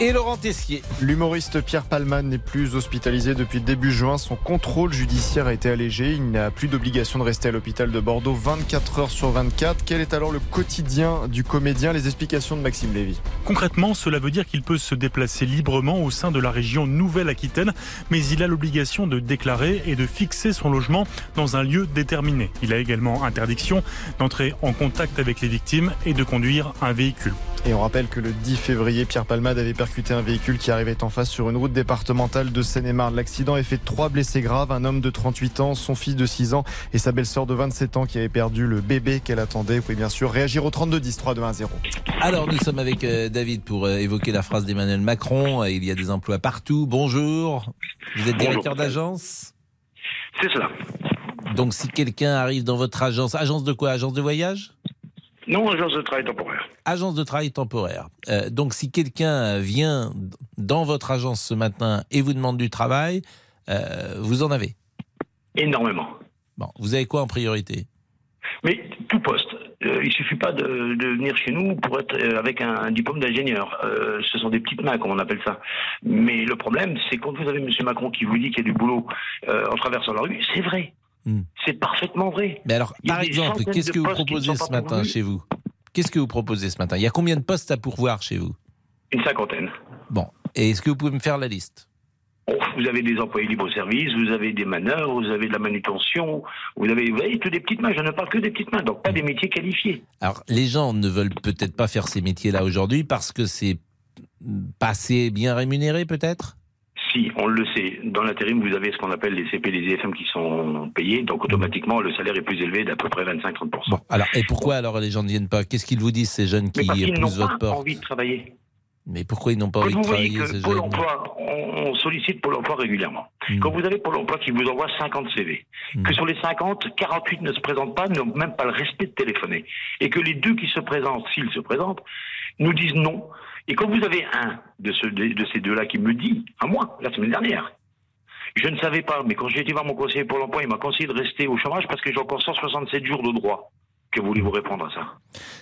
Et Laurent Tessier. L'humoriste Pierre Palman n'est plus hospitalisé depuis début juin. Son contrôle judiciaire a été allégé. Il n'a plus d'obligation de rester à l'hôpital de Bordeaux vingt-quatre heures sur vingt-quatre. Quel est alors le quotidien du comédien ? Les explications de Maxime Lévy. Concrètement, cela veut dire qu'il peut se déplacer librement au sein de la région Nouvelle-Aquitaine, mais il a l'obligation de déclarer et de fixer son logement dans un lieu déterminé. Il a également interdiction d'entrer en contact avec les victimes et de conduire un véhicule. Et on rappelle que le dix février, Pierre Palmade avait percuté un véhicule qui arrivait en face sur une route départementale de Seine-et-Marne. L'accident a fait trois blessés graves, un homme de trente-huit ans, son fils de six ans et sa belle-sœur de vingt-sept ans qui avait perdu le bébé qu'elle attendait. Vous pouvez bien sûr réagir au trente-deux dix, trente-deux dix. Alors nous sommes avec euh, David pour euh, évoquer la phrase d'Emmanuel Macron. Il y a des emplois partout. Bonjour. Vous êtes directeur Bonjour. d'agence ? C'est cela. Donc si quelqu'un arrive dans votre agence, agence de quoi ? Agence de voyage ? Non, agence de travail temporaire. Agence de travail temporaire. Euh, donc, si quelqu'un vient dans votre agence ce matin et vous demande du travail, euh, vous en avez ? Énormément. Bon, vous avez quoi en priorité ? Mais tout poste. Euh, il ne suffit pas de, de venir chez nous pour être euh, avec un, un diplôme d'ingénieur. Euh, ce sont des petites mains, comme on appelle ça. Mais le problème, c'est quand vous avez M. Macron qui vous dit qu'il y a du boulot euh, en traversant la rue, c'est vrai. Hum. C'est parfaitement vrai. Mais alors, par exemple, qu'est-ce que vous proposez ce matin chez vous ? Qu'est-ce que vous proposez ce matin ? Il y a combien de postes à pourvoir chez vous ? Une cinquantaine. Bon. Et est-ce que vous pouvez me faire la liste ? Oh, vous avez des employés libres au service, vous avez des manœuvres, vous avez de la manutention, vous avez, vous voyez, toutes des petites mains. Je ne parle que des petites mains, donc pas hum. des métiers qualifiés. Alors, les gens ne veulent peut-être pas faire ces métiers-là aujourd'hui parce que c'est pas assez bien rémunéré, peut-être ? Si, on le sait. Dans l'intérim, vous avez ce qu'on appelle les C P, les I F M qui sont payés. Donc, automatiquement, le salaire est plus élevé d'à peu près vingt-cinq à trente pour cent. Bon, alors, et pourquoi alors les gens ne viennent pas ? Qu'est-ce qu'ils vous disent, ces jeunes qui poussent votre porte ? Parce qu'ils n'ont pas envie de travailler. Mais pourquoi ils n'ont pas envie de travailler, ces jeunes ? Pôle emploi, on sollicite Pôle emploi régulièrement. Mmh. Quand vous avez Pôle emploi qui vous envoie cinquante C V, mmh. que sur les cinquante, quarante-huit ne se présentent pas, n'ont même pas le respect de téléphoner. Et que les deux qui se présentent, s'ils se présentent, nous disent non. Et quand vous avez un de, ce, de ces deux-là qui me dit, à moi, la semaine dernière, je ne savais pas, mais quand j'ai été voir mon conseiller pour l'emploi, il m'a conseillé de rester au chômage parce que j'ai encore cent soixante-sept jours de droit. Que voulez-vous répondre à ça?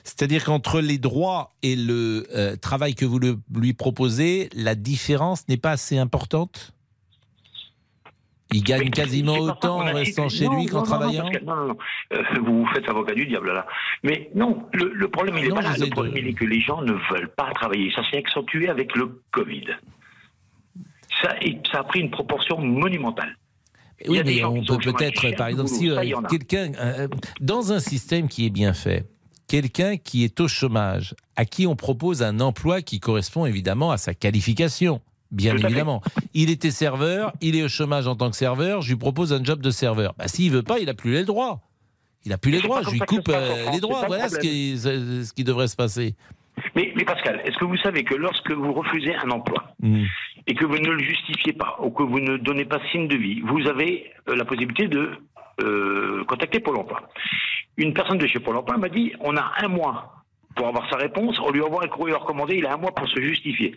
C'est-à-dire qu'entre les droits et le euh, travail que vous le, lui proposez, la différence n'est pas assez importante? Il gagne mais quasiment autant en restant chez non, lui qu'en travaillant non, que, non, non, non. Euh, vous vous faites avocat du diable, là. Mais non, le, le problème, il, non, est pas là. Le problème de... il est que les gens ne veulent pas travailler. Ça s'est accentué avec le Covid. Ça, ça a pris une proportion monumentale. Il oui, mais on peut peut-être, par exemple, si euh, quelqu'un, euh, dans un système qui est bien fait, quelqu'un qui est au chômage, à qui on propose un emploi qui correspond évidemment à sa qualification, bien évidemment. Il était serveur, il est au chômage en tant que serveur, je lui propose un job de serveur. Bah, s'il ne veut pas, il n'a plus les droits. Il n'a plus les droits, je lui coupe euh, les droits. Voilà ce qui, ce qui devrait se passer. Mais, mais Pascal, est-ce que vous savez que lorsque vous refusez un emploi mmh. et que vous ne le justifiez pas ou que vous ne donnez pas signe de vie, vous avez la possibilité de euh, contacter Pôle emploi. Une personne de chez Pôle emploi m'a dit on a un mois pour avoir sa réponse, on lui envoie un courrier recommandé, il a un mois pour se justifier.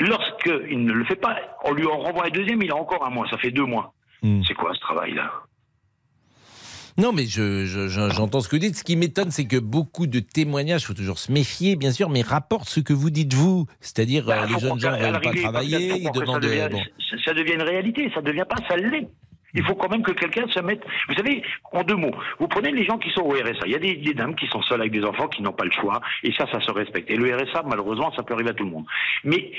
Lorsqu'il ne le fait pas, on lui en renvoie un deuxième, il a encore un mois, ça fait deux mois. Mmh. C'est quoi ce travail-là ? Non, mais je, je, je, j'entends ce que vous dites. Ce qui m'étonne, c'est que beaucoup de témoignages, il faut toujours se méfier, bien sûr, mais rapportent ce que vous dites, vous. C'est-à-dire, bah, les jeunes gens ne veulent pas travailler, ils demandent... Ça devient, bon. ça devient une réalité, ça ne devient pas, ça l'est. Il faut quand même que quelqu'un se mette... Vous savez, en deux mots, vous prenez les gens qui sont au R S A. Il y a des, des dames qui sont seules avec des enfants, qui n'ont pas le choix, et ça, ça se respecte. Et le R S A, malheureusement, ça peut arriver à tout le monde. Mais...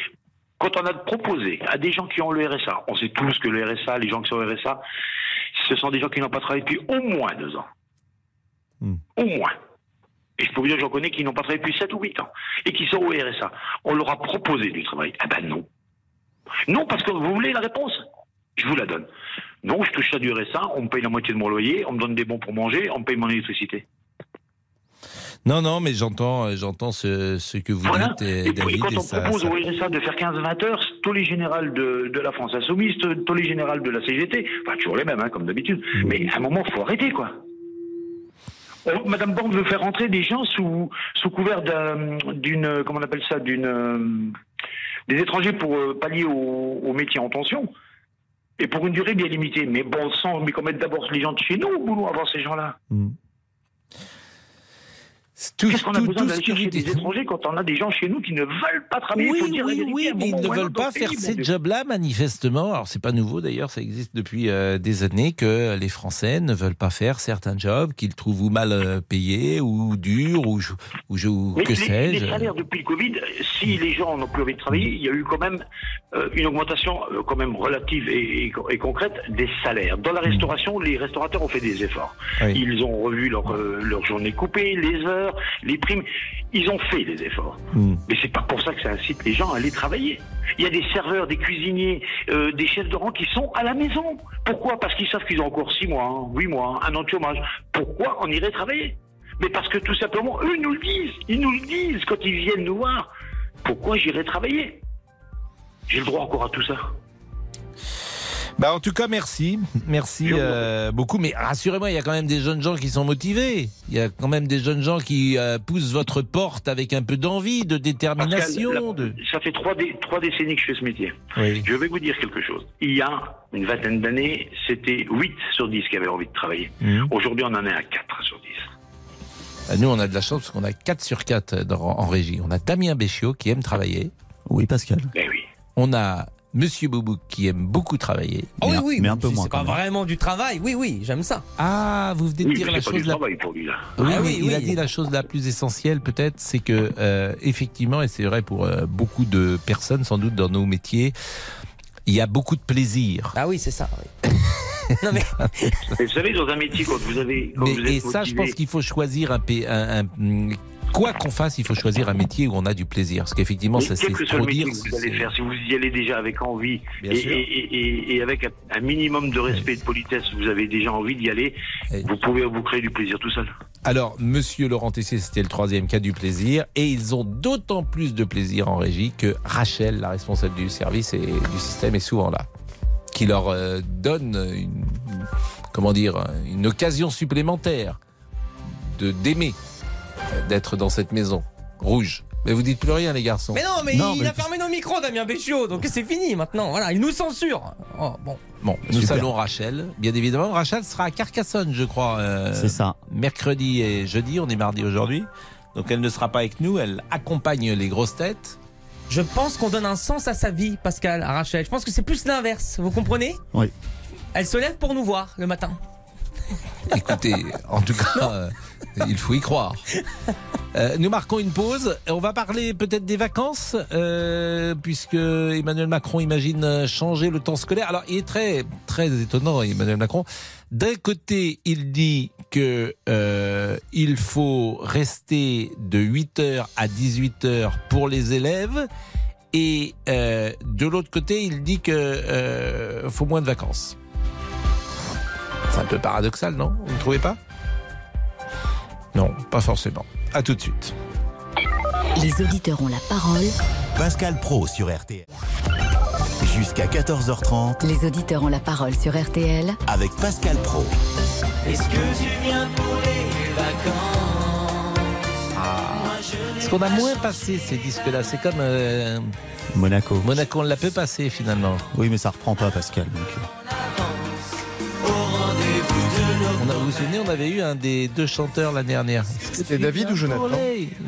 quand on a proposé à des gens qui ont le R S A, on sait tous que le R S A, les gens qui sont au R S A, ce sont des gens qui n'ont pas travaillé depuis au moins deux ans. Mmh. Au moins. Et je peux vous dire que j'en connais qui n'ont pas travaillé depuis sept ou huit ans et qui sont au R S A. On leur a proposé du travail. Ah ben non. Non, parce que vous voulez la réponse ? Je vous la donne. Non, je touche ça du R S A, on me paye la moitié de mon loyer, on me donne des bons pour manger, on me paye mon électricité. Non, non, mais j'entends, j'entends ce, ce que vous voilà. dites, et, David. Et quand on et ça, propose ça... au R S A de faire quinze à vingt heures, tous les générales de, de la France Insoumise, tous les générales de la C G T, enfin toujours les mêmes, hein, comme d'habitude, mmh. mais à un moment, il faut arrêter, quoi. On, Madame Borne veut faire rentrer des gens sous, sous couvert d'un, d'une, comment on appelle ça, d'une, des étrangers pour pallier aux au métiers en tension, et pour une durée bien limitée. Mais bon sang, mais qu'on mette d'abord les gens de chez nous au boulot avant ces gens-là. Mmh. Tout, Qu'est-ce qu'on a tout, besoin d'aller chercher des étrangers quand on a des gens chez nous qui ne veulent pas travailler? Oui, dire oui, oui, mais ils ne veulent pas faire ces jobs-là, manifestement. Alors, c'est pas nouveau, d'ailleurs, ça existe depuis euh, des années que les Français ne veulent pas faire certains jobs qu'ils trouvent ou mal payés, ou durs, ou, ou, ou que les, sais-je. Les salaires depuis le Covid, si les gens n'ont plus envie de travailler, il y a eu quand même euh, une augmentation euh, quand même relative et, et, et concrète des salaires. Dans la restauration, les restaurateurs ont fait des efforts. Oui. Ils ont revu leur, euh, leur journée coupée, les heures, les primes, ils ont fait des efforts. Mmh. Mais c'est pas pour ça que ça incite les gens à aller travailler. Il y a des serveurs, des cuisiniers, euh, des chefs de rang qui sont à la maison. Pourquoi ? Parce qu'ils savent qu'ils ont encore six mois, huit mois, un an de chômage. Pourquoi on irait travailler ? Mais parce que tout simplement, eux nous le disent. Ils nous le disent quand ils viennent nous voir. Pourquoi j'irai travailler ? J'ai le droit encore à tout ça. Bah en tout cas, merci. Merci euh, beaucoup. Mais rassurez-moi, il y a quand même des jeunes gens qui sont motivés. Il y a quand même des jeunes gens qui euh, poussent votre porte avec un peu d'envie, de détermination. Pascal, la, de... Ça fait trois, dé, trois décennies que je fais ce métier. Oui. Je vais vous dire quelque chose. Il y a une vingtaine d'années, c'était huit sur dix qui avaient envie de travailler. Mmh. Aujourd'hui, on en est à quatre sur dix. Nous, on a de la chance parce qu'on a quatre sur quatre dans, en régie. On a Damien Béchiot qui aime travailler. Oui, Pascal. Ben oui. On a... Monsieur Boubou qui aime beaucoup travailler. Oh oui, oui, mais un peu moins. C'est pas vraiment du travail. Oui, oui, j'aime ça. Ah, vous venez de oui, dire la chose la. Travail pour lui, là. Oui, ah, oui, oui, il a dit la chose la plus essentielle peut-être, c'est que euh, effectivement, et c'est vrai pour euh, beaucoup de personnes sans doute dans nos métiers, il y a beaucoup de plaisir. Ah oui, c'est ça. Oui. Non mais... Vous savez, dans un métier quand vous avez. Quand mais, vous êtes et ça, motivé... je pense qu'il faut choisir un. un, un, un Quoi qu'on fasse, il faut choisir un métier où on a du plaisir. Parce qu'effectivement, mais ça c'est trop dire. Que vous allez faire, si vous y allez déjà avec envie et, et, et, et avec un minimum de respect et de politesse, vous avez déjà envie d'y aller, et vous pouvez vous créer du plaisir tout seul. Alors, monsieur Laurent Tessier, c'était le troisième cas du plaisir. Et ils ont d'autant plus de plaisir en régie que Rachel, la responsable du service et du système, est souvent là. Qui leur donne une, comment dire, une occasion supplémentaire de, d'aimer. D'être dans cette maison rouge. Mais vous dites plus rien, les garçons. Mais non, mais non, il mais... a fermé nos micros, Damien Béchiot. Donc c'est fini maintenant. Voilà, il nous censure. Oh, bon. Bon, nous saluons Rachel, bien évidemment. Rachel sera à Carcassonne, je crois. Euh, c'est ça. Mercredi et jeudi, on est mardi aujourd'hui. Donc elle ne sera pas avec nous. Elle accompagne les grosses têtes. Je pense qu'on donne un sens à sa vie, Pascal, à Rachel. Je pense que c'est plus l'inverse. Vous comprenez? Oui. Elle se lève pour nous voir le matin. Écoutez, en tout cas, euh, il faut y croire. Euh, nous marquons une pause. On va parler peut-être des vacances, euh, puisque Emmanuel Macron imagine changer le temps scolaire. Alors, il est très, très étonnant, Emmanuel Macron. D'un côté, il dit que euh, il faut rester de huit heures à dix-huit heures pour les élèves. Et euh, de l'autre côté, il dit qu'il euh, faut moins de vacances. C'est un peu paradoxal, non? Vous ne trouvez pas? Non, pas forcément. À tout de suite. Les auditeurs ont la parole. Pascal Praud sur R T L. Jusqu'à quatorze heures trente. Les auditeurs ont la parole sur R T L. Avec Pascal Praud. Est-ce que tu viens pour les vacances? Ah. Est-ce qu'on a moins passé ces disques-là? C'est comme... Euh... Monaco. Monaco, on l'a peu passé, finalement. Oui, mais ça ne reprend pas, Pascal. Donc... On a, vous vous souvenez, on avait eu un des deux chanteurs l'année dernière. C'était David ou Jonathan?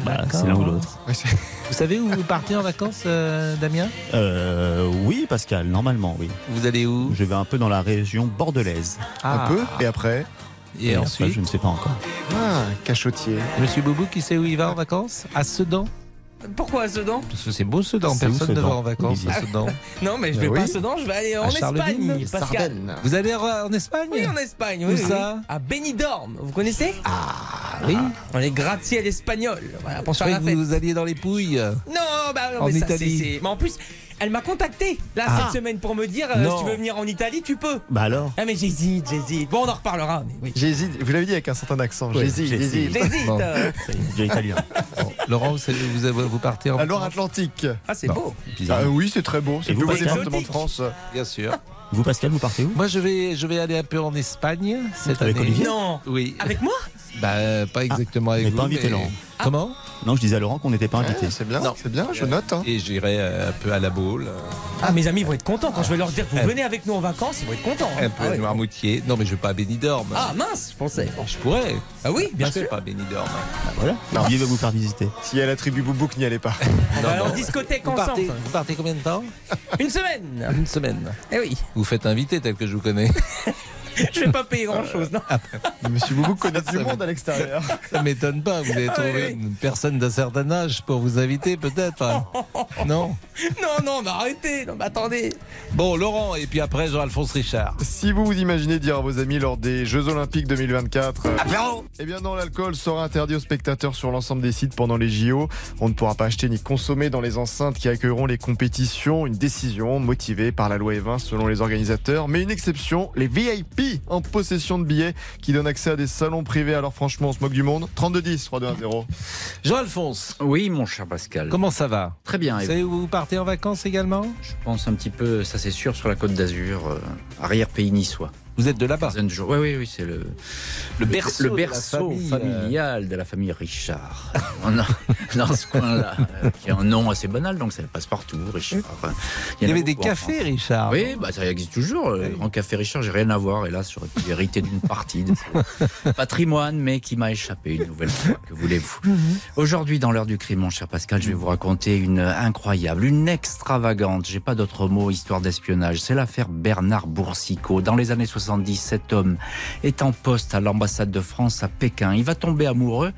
Bah, c'est l'un ou l'autre. Vous savez où vous partez en vacances, euh, Damien? euh, Oui, Pascal, normalement, oui. Vous allez où? Je vais un peu dans la région bordelaise. Ah. Un peu? Et après? Et, et ensuite après, je ne sais pas encore. Ah, cachotier. Monsieur Boubou, qui sait où il va en vacances? À Sedan. Pourquoi à Sedan? Parce que c'est beau Sedan, c'est personne ne va en vacances à Sedan. Non mais je vais ben pas oui. à Sedan, je vais aller en Espagne. Pascal. Vous allez en Espagne? Oui, en Espagne, oui. Où oui, ça oui. À Bénidorm, vous connaissez? Ah oui. Dans les gratte-ciels espagnols. Voilà, pour je croyais que vous, vous alliez dans les Pouilles. Non, bah non en mais ça, Italie. C'est, c'est... Mais en plus, elle m'a contacté là ah. cette semaine pour me dire euh, si tu veux venir en Italie, tu peux. Bah alors. Ah mais j'hésite, j'hésite. Bon, on en reparlera. Mais oui. J'hésite. Vous l'avez dit avec un certain accent. Ouais, j'hésite, j'hésite. J'hésite. Bon. Euh... C'est du italien. Bon. Laurent, vous, avez, vous partez en Loire Atlantique. Ah c'est non. beau. Ah, oui, c'est très beau. C'est le plus beau département de France, bien sûr. Vous Pascal, vous partez où? Moi, je vais, je vais aller un peu en Espagne cette année. Avec Olivier? Non. Oui. Avec moi? Bah pas exactement ah, avec vous. Pas invité Laurent. Ah. Comment? Non, je disais à Laurent qu'on n'était pas invité. Ouais, c'est bien, non. c'est bien, je note. Hein. Et j'irai un peu à la boule. Ah, mes amis vont être contents quand je vais leur dire que vous venez avec nous en vacances, ils vont être contents. Hein. Un peu ah, à ouais. Noirmoutier. Non, mais je ne vais pas à Bénidorm. Ah mince, je pensais. Je pourrais. Ah oui, bien je sûr. Je ne vais pas à Bénidorm. Ah, voilà. Olivier va vous faire visiter. S'il y a la tribu Boubouk, n'y allez pas. On va en discothèque ensemble. Partez, vous partez combien de temps? Une semaine. Une semaine. Eh oui. Vous faites inviter tel que je vous connais. Je vais pas payer grand-chose, non. Monsieur Boubou connaît du monde à l'extérieur. Ça m'étonne pas, vous avez trouvé oui. une personne d'un certain âge pour vous inviter, peut-être hein. Non. Non, non, mais arrêtez, non, mais attendez. Bon, Laurent, et puis après Jean-Alphonse Richard. Si vous vous imaginez dire à vos amis lors des Jeux Olympiques deux mille vingt-quatre, euh, eh bien non, l'alcool sera interdit aux spectateurs sur l'ensemble des sites pendant les J O. On ne pourra pas acheter ni consommer dans les enceintes qui accueilleront les compétitions. Une décision motivée par la loi E vingt selon les organisateurs. Mais une exception, les V I P en possession de billets qui donne accès à des salons privés. Alors franchement, on se moque du monde. trente-deux dix, trois deux un zéro. Jean-Alphonse. Oui, mon cher Pascal. Comment ça va? Très bien. Vous savez où vous partez en vacances également? Je pense un petit peu, ça c'est sûr, sur la Côte d'Azur, euh, arrière-pays niçois. Vous êtes de là-bas? Oui, oui, oui, c'est le, le, le berceau, le berceau de famille, familial euh... de la famille Richard. On a, dans ce coin-là, qui a un nom assez banal, donc ça passe partout, Richard. Il y, Il y avait des cafés, Richard. Oui, bah, ça existe toujours. Le grand café Richard, j'ai rien à voir. Et là, j'aurais pu hériter d'une partie de ce patrimoine, mais qui m'a échappé une nouvelle fois. Que voulez-vous? Aujourd'hui, dans l'heure du crime, mon cher Pascal, je vais vous raconter une incroyable, une extravagante, j'ai pas d'autre mot, histoire d'espionnage. C'est l'affaire Bernard Boursicot. Dans les années soixante, cet homme est en poste à l'ambassade de France à Pékin. Il va tomber amoureux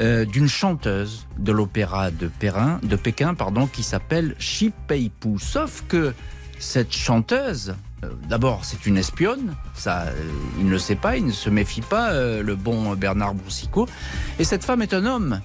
euh, d'une chanteuse de l'opéra de, Périn, de Pékin pardon, qui s'appelle Shi Peipu. Sauf que cette chanteuse, euh, d'abord c'est une espionne, ça, euh, il ne le sait pas, il ne se méfie pas, euh, le bon Bernard Boursicot. Et cette femme est un homme.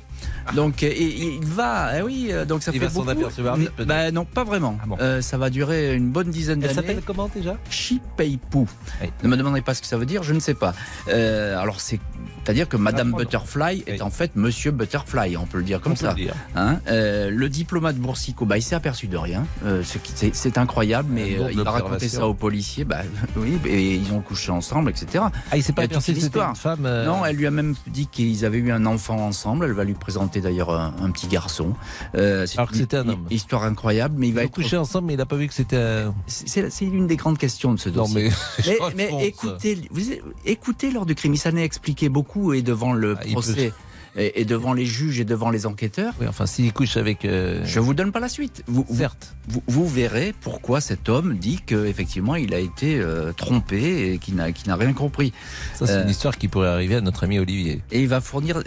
Donc et, et, il va, eh oui, donc ça il fait beaucoup. N- bah non, pas vraiment. Ah bon. euh, ça va durer une bonne dizaine d'années. Elle s'appelle comment déjà? Shi Peipu. Oui. Ne me demandez pas ce que ça veut dire, je ne sais pas. Euh, alors c'est, c'est-à-dire que Madame Butterfly est oui. en fait Monsieur Butterfly, on peut le dire comme on ça. Le, dire. Hein euh, le diplomate Boursicot, bah il s'est aperçu de rien. Euh, ce qui, c'est, c'est incroyable, mais euh, il a raconté ça aux policiers. Bah oui, et ils ont couché ensemble, et cetera. Ah, il s'est pas aperçu de cette femme. Euh... Non, elle lui a même dit qu'ils avaient eu un enfant ensemble. Elle va lui présenter présenté d'ailleurs un, un petit garçon. Euh, c'est Alors que c'était un homme. Histoire incroyable, mais il va être couché ensemble, mais il n'a pas vu que c'était. Un... C'est, c'est l'une des grandes questions de ce dossier. Non, mais mais, mais écoutez, vous, écoutez lors du crime, il s'en est expliqué beaucoup et devant le ah, procès. Et devant les juges et devant les enquêteurs. Oui, enfin, s'il couche avec. Euh... Je ne vous donne pas la suite. Vous, certes. Vous, vous verrez pourquoi cet homme dit qu'effectivement, il a été euh, trompé et qu'il n'a, qu'il n'a rien compris. Ça, c'est euh... une histoire qui pourrait arriver à notre ami Olivier. Et il va fournir. Euh,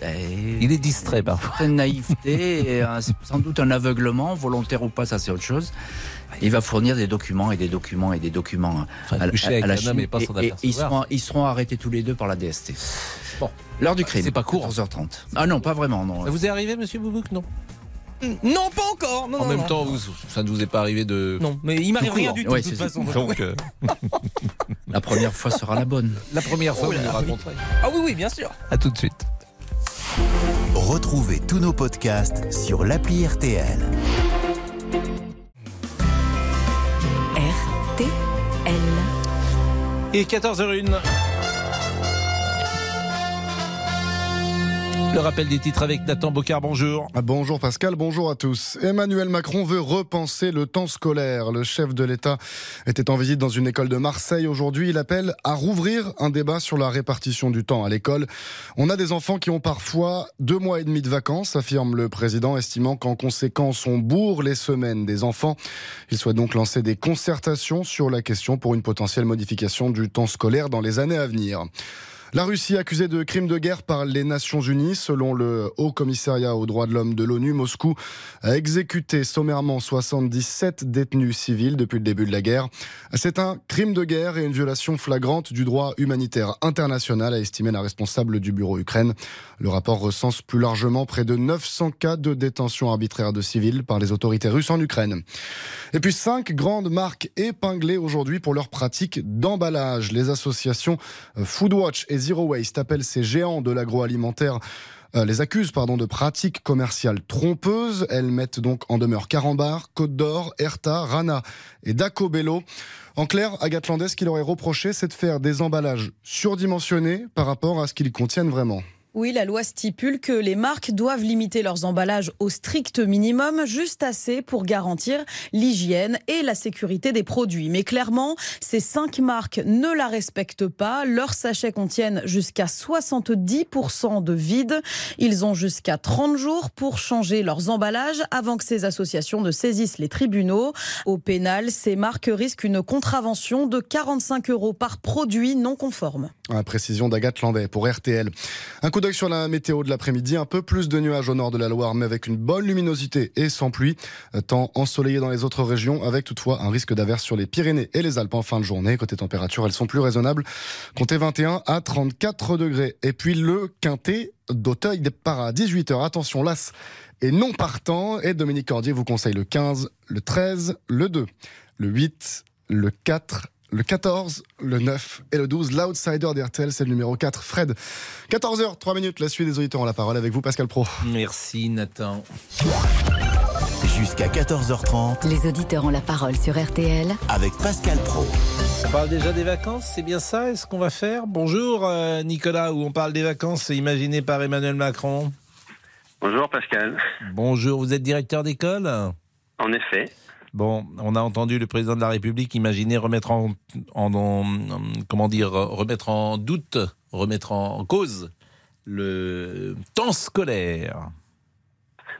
il est distrait parfois. Une naïveté, et un, sans doute un aveuglement, volontaire ou pas, ça, c'est autre chose. Il va fournir des documents et des documents et des documents enfin, à, à, à la Chine. Pas et, et ils, seront, ils seront arrêtés tous les deux par la D S T. Bon, l'heure du crime. C'est pas court. quatorze heures trente. Ah non, pas vraiment. Non. Ça vous est arrivé, Monsieur Boubou, non? Non, pas encore. Non, en non, même non, temps, non. Vous, ça ne vous est pas arrivé de. Non, mais il m'arrive rien du tout. Ouais, de toute façon. Donc, euh... la première fois sera la bonne. La première fois, oh, vous nous raconterez. Ah oui, oui, bien sûr. À tout de suite. Retrouvez tous nos podcasts sur l'appli R T L. Et quatorze heures une. Le rappel des titres avec Nathan Bocard, bonjour. Bonjour Pascal, bonjour à tous. Emmanuel Macron veut repenser le temps scolaire. Le chef de l'État était en visite dans une école de Marseille aujourd'hui. Il appelle à rouvrir un débat sur la répartition du temps à l'école. On a des enfants qui ont parfois deux mois et demi de vacances, affirme le président, estimant qu'en conséquence, on bourre les semaines des enfants. Il souhaite donc lancer des concertations sur la question pour une potentielle modification du temps scolaire dans les années à venir. La Russie accusée de crimes de guerre par les Nations Unies, selon le Haut Commissariat aux droits de l'homme de l'ONU, Moscou a exécuté sommairement soixante-dix-sept détenus civils depuis le début de la guerre. C'est un crime de guerre et une violation flagrante du droit humanitaire international, a estimé la responsable du bureau Ukraine. Le rapport recense plus largement près de neuf cents cas de détention arbitraire de civils par les autorités russes en Ukraine. Et puis cinq grandes marques épinglées aujourd'hui pour leur pratique d'emballage. Les associations Foodwatch et Zero Waste appelle ces géants de l'agroalimentaire, euh, les accusent pardon, de pratiques commerciales trompeuses. Elles mettent donc en demeure Carambar, Côte d'Or, Erta, Rana et Dacobello. En clair, à Gatlandais, ce qu'il aurait reproché, c'est de faire des emballages surdimensionnés par rapport à ce qu'ils contiennent vraiment. Oui, la loi stipule que les marques doivent limiter leurs emballages au strict minimum, juste assez pour garantir l'hygiène et la sécurité des produits. Mais clairement, ces cinq marques ne la respectent pas. Leurs sachets contiennent jusqu'à soixante-dix pour cent de vide. Ils ont jusqu'à trente jours pour changer leurs emballages avant que ces associations ne saisissent les tribunaux. Au pénal, ces marques risquent une contravention de quarante-cinq euros par produit non conforme. La précision d'Agathe Landais pour R T L. Un coup d'œil sur la météo de l'après-midi, un peu plus de nuages au nord de la Loire, mais avec une bonne luminosité et sans pluie. Temps ensoleillé dans les autres régions, avec toutefois un risque d'averse sur les Pyrénées et les Alpes en fin de journée. Côté température, elles sont plus raisonnables. Comptez vingt et un à trente-quatre degrés. Et puis le quintet d'Auteuil départ à dix-huit heures. Attention, las et non partant. Et Dominique Cordier vous conseille le quinze, le treize, le deux, le huit, le quatre, le quatorze, le neuf et le douze. L'outsider d'R T L, c'est le numéro quatre, Fred. quatorze heures, trois minutes, la suite des auditeurs ont la parole avec vous, Pascal Praud. Merci Nathan. Jusqu'à quatorze heures trente. Les auditeurs ont la parole sur R T L avec Pascal Praud. On parle déjà des vacances, c'est bien ça? Est-ce qu'on va faire? Bonjour euh, Nicolas, où on parle des vacances, c'est imaginé par Emmanuel Macron. Bonjour Pascal. Bonjour, vous êtes directeur d'école? En effet. Bon, on a entendu le président de la République imaginer remettre en, en, en comment dire, remettre en doute, remettre en cause le temps scolaire.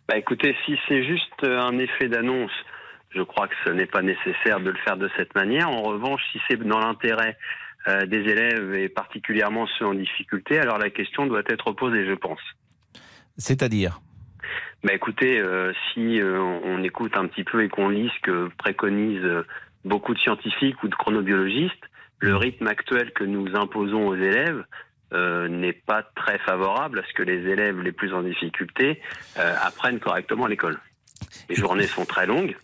Bah écoutez, si c'est juste un effet d'annonce, je crois que ce n'est pas nécessaire de le faire de cette manière. En revanche, si c'est dans l'intérêt euh, des élèves et particulièrement ceux en difficulté, alors la question doit être posée, je pense. C'est-à-dire ? Bah écoutez, euh, si euh, on écoute un petit peu et qu'on lit ce que préconisent euh, beaucoup de scientifiques ou de chronobiologistes, le rythme actuel que nous imposons aux élèves euh, n'est pas très favorable à ce que les élèves les plus en difficulté euh, apprennent correctement à l'école. Les journées sont très longues.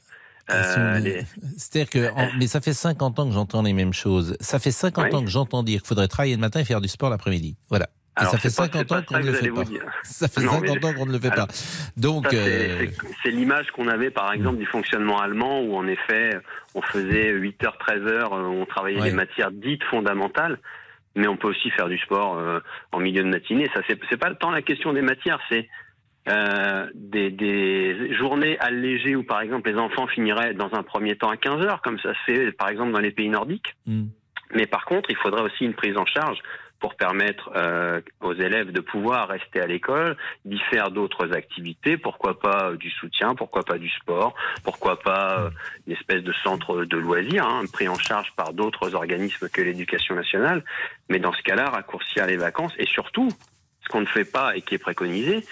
Euh, les... C'est-à-dire que, en... mais ça fait cinquante ans que j'entends les mêmes choses. Ça fait cinquante oui. ans que j'entends dire qu'il faudrait travailler le matin et faire du sport l'après-midi. Voilà. Alors, ça fait cinquante ans qu'on ne le fait pas. Ça fait cinquante ans qu'on ne le fait pas. Donc, ça, c'est, c'est, c'est l'image qu'on avait, par exemple, du fonctionnement allemand, où en effet, on faisait huit heures, treize heures, on travaillait ouais. les matières dites fondamentales, mais on peut aussi faire du sport euh, en milieu de matinée. Ça, c'est, c'est pas tant la question des matières, c'est euh, des, des journées allégées où, par exemple, les enfants finiraient dans un premier temps à quinze heures, comme ça se fait, par exemple, dans les pays nordiques. Mmh. Mais par contre, il faudrait aussi une prise en charge pour permettre euh, aux élèves de pouvoir rester à l'école, d'y faire d'autres activités, pourquoi pas du soutien, pourquoi pas du sport, pourquoi pas euh, une espèce de centre de loisirs, hein, pris en charge par d'autres organismes que l'Éducation nationale. Mais dans ce cas-là, raccourcir les vacances, et surtout, ce qu'on ne fait pas et qui est préconisé,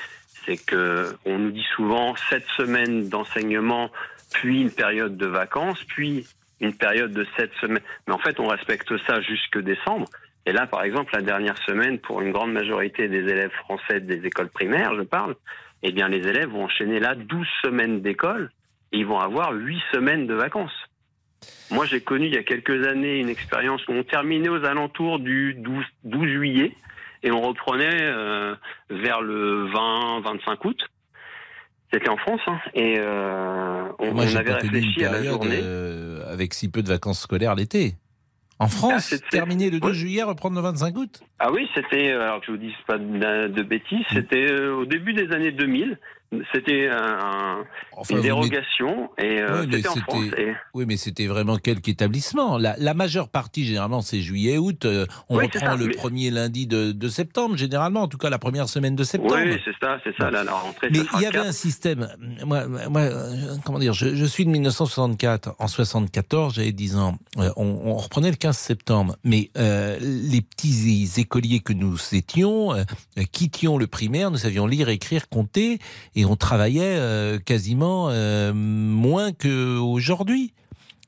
c'est que on nous dit souvent sept semaines d'enseignement, puis une période de vacances, puis une période de sept semaines. Mais en fait, on respecte ça jusque décembre. Et là, par exemple, la dernière semaine, pour une grande majorité des élèves français des écoles primaires, je parle, eh bien, les élèves vont enchaîner là douze semaines d'école et ils vont avoir huit semaines de vacances. Moi, j'ai connu il y a quelques années une expérience où on terminait aux alentours du douze juillet et on reprenait euh, vers le vingt, vingt-cinq août. C'était en France, hein, et euh, on, Moi, on avait réfléchi à la journée. Euh, avec si peu de vacances scolaires l'été. En France, ah, terminer le deux juillet, reprendre le vingt-cinq août? Ah oui, c'était, alors que je vous dise pas de, de bêtises, c'était euh, au début des années deux mille. C'était un, enfin, une dérogation, met... et euh, oui, c'était en c'était... France. Et... Oui, mais c'était vraiment quelques établissements. La, la majeure partie, généralement, c'est juillet-août. Euh, on oui, reprend ça, le mais... premier lundi de, de septembre, généralement, en tout cas la première semaine de septembre. Oui, c'est ça, c'est ça, la, la rentrée. Mais il y avait un système. Moi, moi comment dire, je, je suis de mille neuf cent soixante-quatre. En soixante-quatorze, j'avais dix ans. Euh, on, on reprenait le quinze septembre. Mais euh, les petits écoliers que nous étions, euh, quittions le primaire, nous savions lire, écrire, compter, et on travaillait euh, quasiment euh, moins qu'aujourd'hui.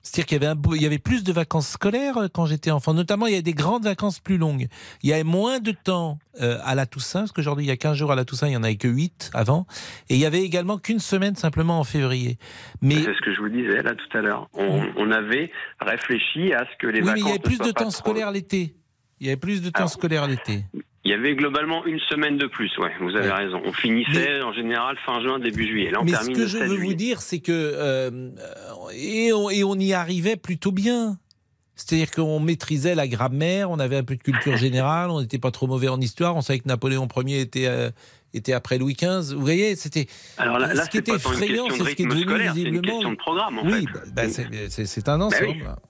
C'est-à-dire qu'il y avait, un, il y avait plus de vacances scolaires quand j'étais enfant. Notamment, il y avait des grandes vacances plus longues. Il y avait moins de temps euh, à la Toussaint, parce qu'aujourd'hui, il y a quinze jours à la Toussaint, il n'y en avait que huit avant. Et il n'y avait également qu'une semaine simplement en février. Mais... C'est ce que je vous disais là tout à l'heure. On, mmh. on avait réfléchi à ce que les oui, vacances... Oui, mais il y avait plus de temps scolaire l'été. Il y avait plus de temps Alors... scolaire l'été. Il y avait globalement une semaine de plus, ouais, vous avez ouais. raison. On finissait mais, en général fin juin, début juillet. Là, on mais termine ce que je veux juillet. vous dire, c'est que... Euh, et, on, et on y arrivait plutôt bien. C'est-à-dire qu'on maîtrisait la grammaire, on avait un peu de culture générale, on n'était pas trop mauvais en histoire, on savait que Napoléon Ier était... Euh, était après Louis quinze, vous voyez, c'était... Alors là, là ce qui était effrayant, c'est ce qui est devenu visiblement... C'est une question de programme, en oui, fait. Bah, c'est, c'est, c'est un ensemble, bah oui.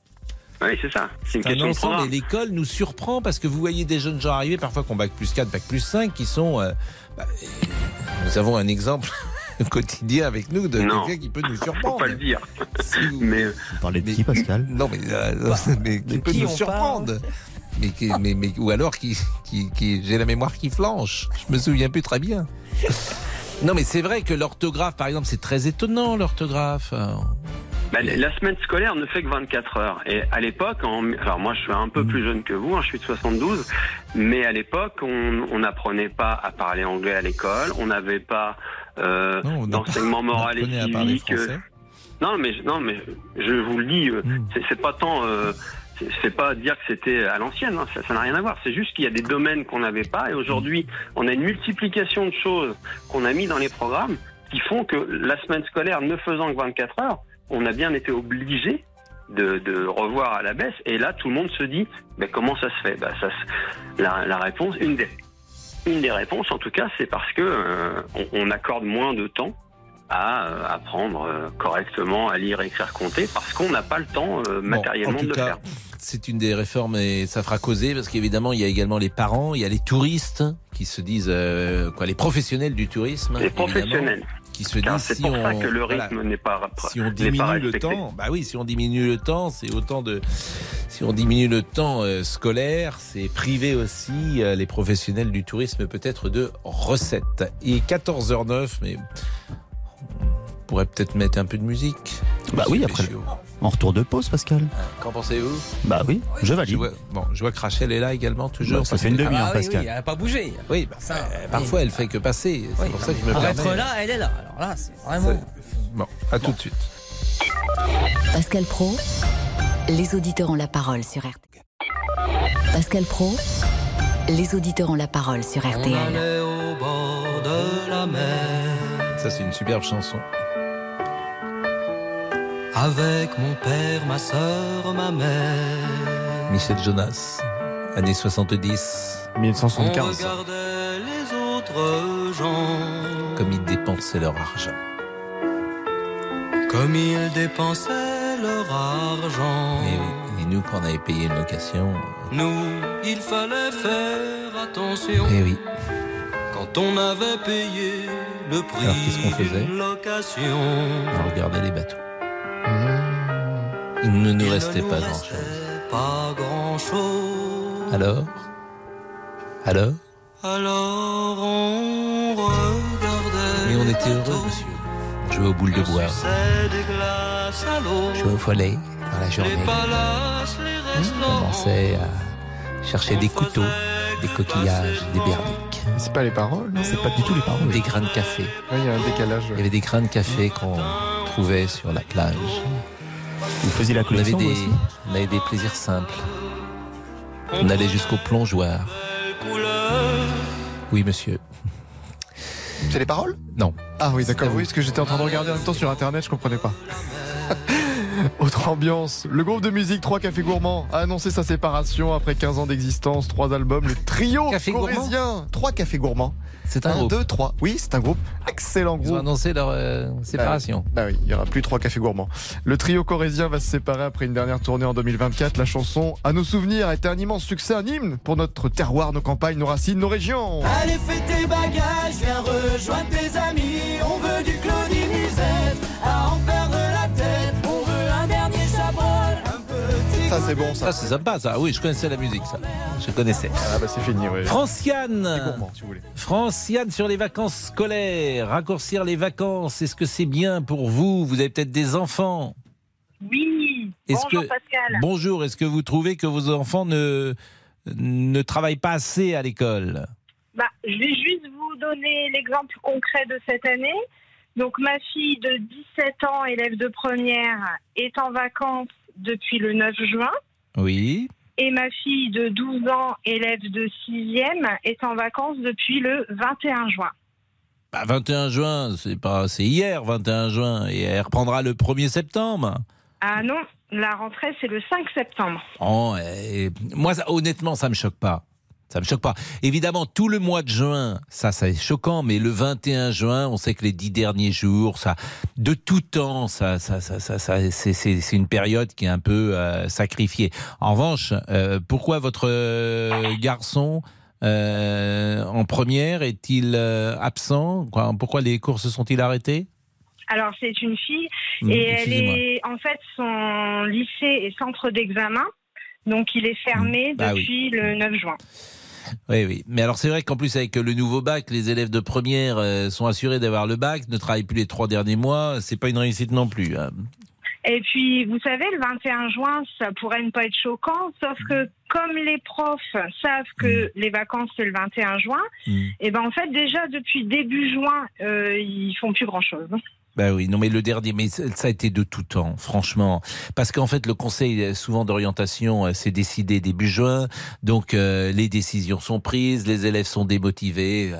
Oui, c'est ça. C'est une c'est question un ensemble, de programme. Et l'école nous surprend parce que vous voyez des jeunes gens arriver, parfois qu'on bac plus quatre, bac plus cinq, qui sont... Euh, bah, nous avons un exemple quotidien avec nous de non. quelqu'un qui peut nous surprendre. Faut pas le dire. Si vous... mais, vous parlez de qui, Pascal ? Non, mais, euh, bah, mais qui peut qui nous surprendre. Mais, mais, mais, ou alors, qui, qui, qui, j'ai la mémoire qui flanche. Je me souviens plus très bien. Non, mais c'est vrai que l'orthographe, par exemple, c'est très étonnant, l'orthographe. Ben, la semaine scolaire ne fait que vingt-quatre heures. Et à l'époque, en... alors moi je suis un peu plus jeune que vous, hein, je suis de soixante-douze, mais à l'époque on n'apprenait pas à parler anglais à l'école, on n'avait pas euh, non, on d'enseignement moral et civique. Non mais non mais je vous le dis, mm. c'est, c'est pas tant, euh, c'est, c'est pas dire que c'était à l'ancienne, hein, ça, ça n'a rien à voir. C'est juste qu'il y a des domaines qu'on n'avait pas et aujourd'hui on a une multiplication de choses qu'on a mis dans les programmes qui font que la semaine scolaire ne faisant que vingt-quatre heures. On a bien été obligé de, de revoir à la baisse. Et là, tout le monde se dit, bah, comment ça se fait bah, ça se... La, la réponse, une des, une des réponses, en tout cas, c'est parce que euh, on, on accorde moins de temps à euh, apprendre euh, correctement à lire, écrire, compter, parce qu'on n'a pas le temps euh, matériellement bon, de le faire. C'est une des réformes et ça fera causer parce qu'évidemment il y a également les parents, il y a les touristes qui se disent euh, quoi, les professionnels du tourisme. Les professionnels. Qui se disent c'est si pour on, ça que le rythme voilà, n'est pas si on diminue pas le temps, bah oui, si on diminue le temps, c'est autant de si on diminue le temps euh, scolaire, c'est privé aussi euh, les professionnels du tourisme peut-être de recettes. Et quatorze heures zéro neuf, mais on pourrait peut-être mettre un peu de musique. Bah oui, après. Chaud. En retour de pause, Pascal. Qu'en pensez-vous ? Bah oui, je valide. Je vois, bon, je vois que Rachel est là également, toujours. Bah, ça fait une demi-heure, ah, Pascal. Oui, oui, elle n'a pas bougé. Oui, bah, ça, euh, parfois elle ne fait que passer. Oui, c'est pour ça que je me permets. Être là, elle est là. Alors là, c'est vraiment. C'est... Bon, à bon. tout de suite. Pascal Praud, les auditeurs ont la parole sur R T L. Pascal Praud, les auditeurs ont la parole sur R T L. On allait au bord de la mer. Ça, c'est une superbe chanson. Avec mon père, ma soeur, ma mère. Michel Jonas, années soixante-dix, mille neuf cent soixante-quinze. On regardait les autres gens. comme ils dépensaient leur argent. Comme ils dépensaient leur argent. Et, et nous, quand on avait payé une location... Nous, il fallait faire attention. Eh oui. Quand on avait payé le prix. Alors, qu'est-ce qu'on faisait? On regardait les bateaux. Mmh. Il ne nous restait pas grand-chose. Alors Alors Alors on regardait. Mais on était heureux, monsieur. On jouait aux boules de bois. On jouait au volley dans la journée. On commençait à chercher des couteaux, des coquillages, des berniques. C'est pas les paroles, non, c'est pas du tout les paroles. Des grains de café. Oui, il y a un décalage. Il y avait des grains de café qu'on trouvait sur la plage. Vous faisiez la collection, on avait des, aussi on avait des plaisirs simples. On allait jusqu'au plongeoir. Oui, monsieur. C'est les paroles? Non. Ah oui, d'accord. Oui, parce que j'étais en train de regarder en même temps sur Internet, je comprenais pas. Autre ambiance, le groupe de musique Trois Cafés Gourmands a annoncé sa séparation après quinze ans d'existence, trois albums, le trio corrézien Trois Cafés Gourmands. C'est un, un groupe. deux, trois. Oui, c'est un groupe. Excellent groupe. Ils ont annoncé leur euh, séparation. Ah, ah oui, il n'y aura plus Trois Cafés Gourmands. Le trio corrézien va se séparer après une dernière tournée en deux mille vingt-quatre. La chanson À nos souvenirs a été un immense succès, un hymne pour notre terroir, nos campagnes, nos racines, nos régions. Allez, fais tes bagages, viens rejoindre tes amis. On veut du Claudie Musette, à en perdre la tête. Ça c'est bon, ça. Ça c'est sympa, ça. Oui, je connaissais la musique, ça. Je connaissais. Ah bah c'est fini, oui. Franciane. Si vous voulez. Franciane sur les vacances scolaires. Raccourcir les vacances, est-ce que c'est bien pour vous? Vous avez peut-être des enfants. Oui. Est-ce bonjour que... Pascal. Bonjour. Est-ce que vous trouvez que vos enfants ne, ne travaillent pas assez à l'école? Bah, je vais juste vous donner l'exemple concret de cette année. Donc ma fille de dix-sept ans, élève de première, est en vacances depuis le neuf juin. Oui. Et ma fille de douze ans, élève de sixième, est en vacances depuis le vingt et un juin. Bah, vingt et un juin, c'est pas, c'est hier, vingt et un juin. Et elle reprendra le premier septembre. Ah non, la rentrée, c'est le cinq septembre. Oh, et moi, ça, honnêtement, ça me choque pas. Ça me choque pas. Évidemment, tout le mois de juin, ça, ça est choquant, mais le vingt et un juin, on sait que les dix derniers jours, ça, de tout temps, ça, ça, ça, ça, ça c'est, c'est, c'est une période qui est un peu euh, sacrifiée. En revanche, euh, pourquoi votre euh, garçon euh, en première est-il euh, absent? Pourquoi les cours se sont-ils arrêtés? Alors, c'est une fille, mmh, et elle est, en fait, son lycée est centre d'examen. Donc, il est fermé bah depuis oui. le neuf juin. Oui, oui. Mais alors, c'est vrai qu'en plus, avec le nouveau bac, les élèves de première sont assurés d'avoir le bac, ne travaillent plus les trois derniers mois. C'est pas une réussite non plus. Et puis, vous savez, le vingt et un juin, ça pourrait ne pas être choquant, sauf que comme les profs savent que mmh. les vacances, c'est le vingt et un juin, mmh. et ben en fait, déjà, depuis début juin, euh, ils font plus grand-chose. Ben oui, non mais le dernier, mais ça a été de tout temps, franchement. Parce qu'en fait, le conseil, souvent d'orientation, s'est décidé début juin, donc euh, les décisions sont prises, les élèves sont démotivés.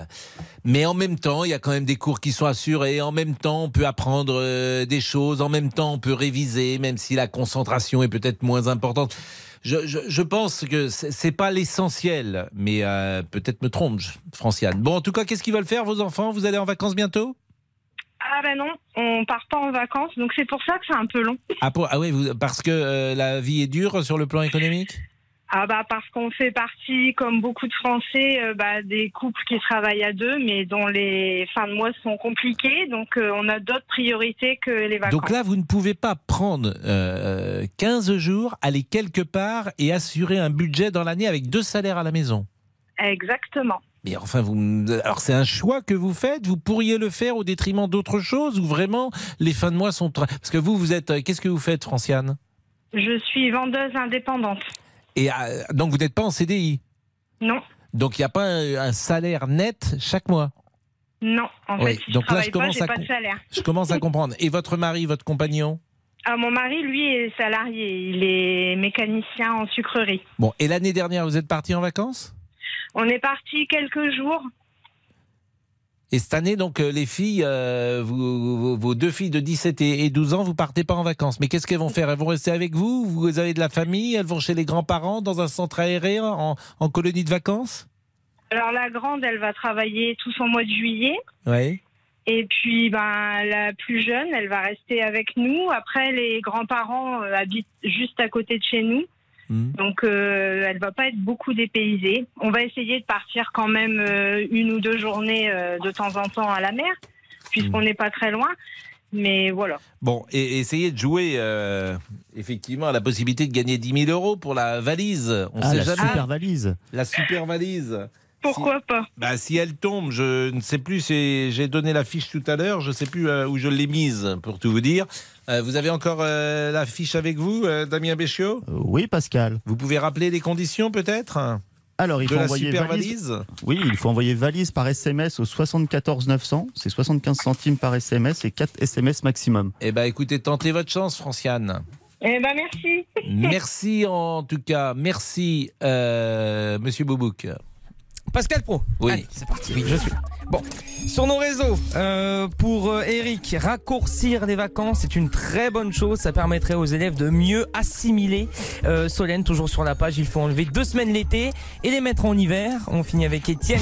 Mais en même temps, il y a quand même des cours qui sont assurés, en même temps, on peut apprendre euh, des choses, en même temps, on peut réviser, même si la concentration est peut-être moins importante. Je, je, je pense que c'est pas l'essentiel, mais euh, peut-être me trompe, Franciane. Bon, en tout cas, qu'est-ce qu'ils veulent faire, vos enfants? Vous allez en vacances bientôt? Ah ben non, on part pas en vacances, donc c'est pour ça que c'est un peu long. Ah, pour, ah oui, vous, parce que euh, la vie est dure sur le plan économique? Ah bah parce qu'on fait partie, comme beaucoup de Français, euh, bah, des couples qui travaillent à deux, mais dont les fins de mois sont compliquées, donc euh, on a d'autres priorités que les vacances. Donc là, vous ne pouvez pas prendre euh, quinze jours, aller quelque part et assurer un budget dans l'année avec deux salaires à la maison? Exactement. Mais enfin, vous... alors c'est un choix que vous faites. Vous pourriez le faire au détriment d'autres choses, ou vraiment les fins de mois sont... Parce que vous, vous êtes... Qu'est-ce que vous faites, Franciane? Je suis vendeuse indépendante. Et euh, donc vous n'êtes pas en C D I? Non. Donc il n'y a pas un, un salaire net chaque mois? Non. En ouais. fait, si donc je travaille là, je commence pas, à... pas de salaire. Je commence à comprendre. Et votre mari, votre compagnon? Ah, mon mari, lui, est salarié. Il est mécanicien en sucrerie. Bon. Et l'année dernière, vous êtes parti en vacances? On est parti quelques jours. Et cette année, donc, les filles, euh, vous, vous, vos deux filles de dix-sept et douze ans, vous partez pas en vacances. Mais qu'est-ce qu'elles vont faire? Elles vont rester avec vous? Vous avez de la famille? Elles vont chez les grands-parents, dans un centre aéré, en, en colonie de vacances? Alors, la grande, elle va travailler tout son mois de juillet. Oui. Et puis, ben, la plus jeune, elle va rester avec nous. Après, les grands-parents euh, habitent juste à côté de chez nous. Mmh. Donc, euh, elle va pas être beaucoup dépaysée. On va essayer de partir quand même euh, une ou deux journées euh, de temps en temps à la mer, puisqu'on n'est mmh. pas très loin. Mais voilà. Bon, et essayez de jouer, euh, effectivement, à la possibilité de gagner dix mille euros pour la valise. On ah, sait la jamais. super valise. La super valise. Pourquoi si, pas bah, si elle tombe, je ne sais plus, si, j'ai donné la fiche tout à l'heure, je ne sais plus euh, où je l'ai mise, pour tout vous dire. Euh, vous avez encore euh, la fiche avec vous, euh, Damien Béchiot ? Oui, Pascal. Vous pouvez rappeler les conditions, peut-être ? Alors, il faut envoyer valise. valise. Oui, il faut envoyer valise par S M S au soixante-quatorze neuf cents. C'est soixante-quinze centimes par S M S et quatre S M S maximum. Eh bien, écoutez, tentez votre chance, Franciane. Eh bien, merci. Merci, en tout cas. Merci, euh, Monsieur Boubouk. Pascal Praud. Oui. Allez, c'est parti. Oui, je suis. Bon. Sur nos réseaux, euh, pour euh, Eric, raccourcir les vacances, c'est une très bonne chose. Ça permettrait aux élèves de mieux assimiler. Euh, Solène, toujours sur la page, il faut enlever deux semaines l'été et les mettre en hiver. On finit avec Étienne.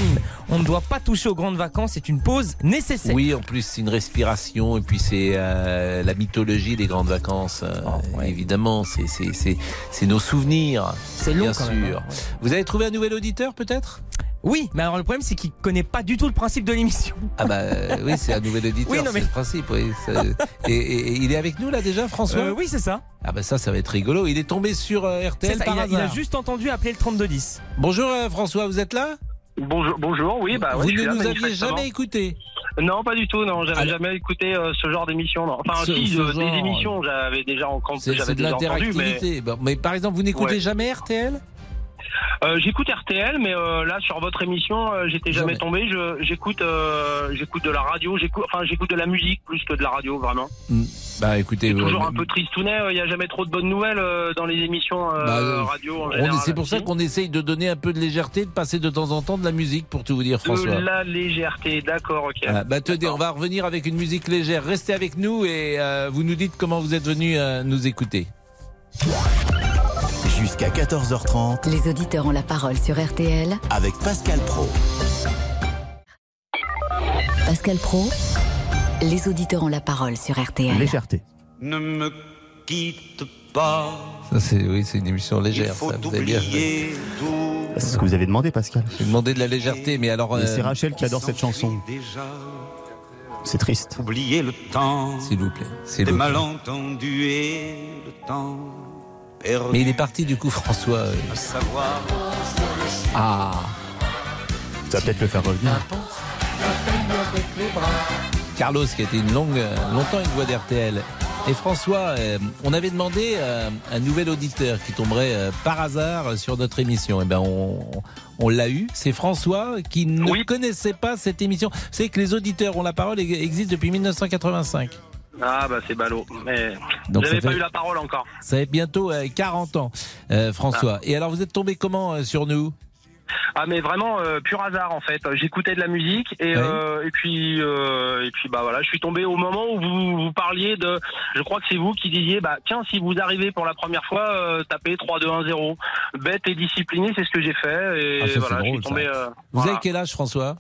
On ne doit pas toucher aux grandes vacances, c'est une pause nécessaire. Oui, en plus, c'est une respiration et puis c'est euh, la mythologie des grandes vacances. Euh, oh, ouais. Évidemment, c'est, c'est, c'est, c'est nos souvenirs. C'est long, bien sûr. Quand même, hein, ouais. Vous avez trouvé un nouvel auditeur, peut-être ? Oui, mais alors le problème, c'est qu'il ne connaît pas du tout le principe de l'émission. Ah bah euh, oui, c'est un nouvel auditeur, oui, non, mais... c'est le principe. Oui, ça... et, et, et il est avec nous là déjà, François euh, Oui, c'est ça. Ah bah ça, ça va être rigolo. Il est tombé sur euh, R T L par il a, hasard. Il a juste entendu appeler le trente-deux dix. Bonjour euh, François, vous êtes là ? Bonjour, bonjour, oui. Bah, vous ouais, ne nous aviez jamais écouté ? Non, pas du tout, non. J'avais ah, jamais écouté euh, ce genre d'émission. Non. Enfin, ce, si, ce de, genre... des émissions, j'avais déjà entendu. C'est de l'interactivité. Mais... mais par exemple, vous n'écoutez ouais. jamais R T L ? Euh, j'écoute R T L, mais euh, là sur votre émission, euh, j'étais jamais, jamais tombé. Je, j'écoute, euh, j'écoute de la radio, j'écoute, enfin j'écoute de la musique plus que de la radio, vraiment. Mmh. Bah écoutez, c'est toujours euh, un peu tristounet. Il euh, n'y a jamais trop de bonnes nouvelles euh, dans les émissions euh, bah, euh, radio. En général, c'est pour ça qu'on essaye de donner un peu de légèreté, de passer de temps en temps de la musique, pour tout vous dire, François. De la légèreté, d'accord, ok. Ah, bah tenez, on va revenir avec une musique légère. Restez avec nous et euh, vous nous dites comment vous êtes venus euh, nous écouter. Jusqu'à quatorze heures trente, les auditeurs ont la parole sur R T L avec Pascal Praud. Pascal Praud, les auditeurs ont la parole sur R T L. Légèreté. Ne me quitte pas. Ça, c'est, oui, c'est une émission légère. Il faut ça, vous avez bien fait. C'est ce que vous avez demandé, Pascal. J'ai demandé de la légèreté, mais alors. Euh, c'est Rachel qui adore cette chanson. Déjà. C'est triste. Oubliez le temps. S'il vous plaît. S'il vous plaît. Des malentendus et le temps. Mais il est parti du coup, François. Ah, ça va peut-être le faire revenir. Carlos, qui a été une longue, longtemps une voix d'R T L. Et François, on avait demandé un nouvel auditeur qui tomberait par hasard sur notre émission. Et ben, on, on l'a eu. C'est François qui ne oui. connaissait pas cette émission. Vous savez que les auditeurs ont la parole et existent depuis mille neuf cent quatre-vingt-cinq. Ah bah c'est ballot, mais donc j'avais pas fait... eu la parole encore. Ça fait bientôt quarante ans, euh, François. Ah. Et alors vous êtes tombé comment euh, sur nous ? Ah mais vraiment euh, pur hasard en fait. J'écoutais de la musique et, oui. euh, et puis euh, et puis bah voilà, je suis tombé au moment où vous, vous parliez de. Je crois que c'est vous qui disiez bah tiens, si vous arrivez pour la première fois, euh, tapez trois deux un zéro. Bête et discipliné, c'est ce que j'ai fait et ah, ça, voilà, drôle, je suis tombé. Euh, vous voilà. avez quel âge, François ?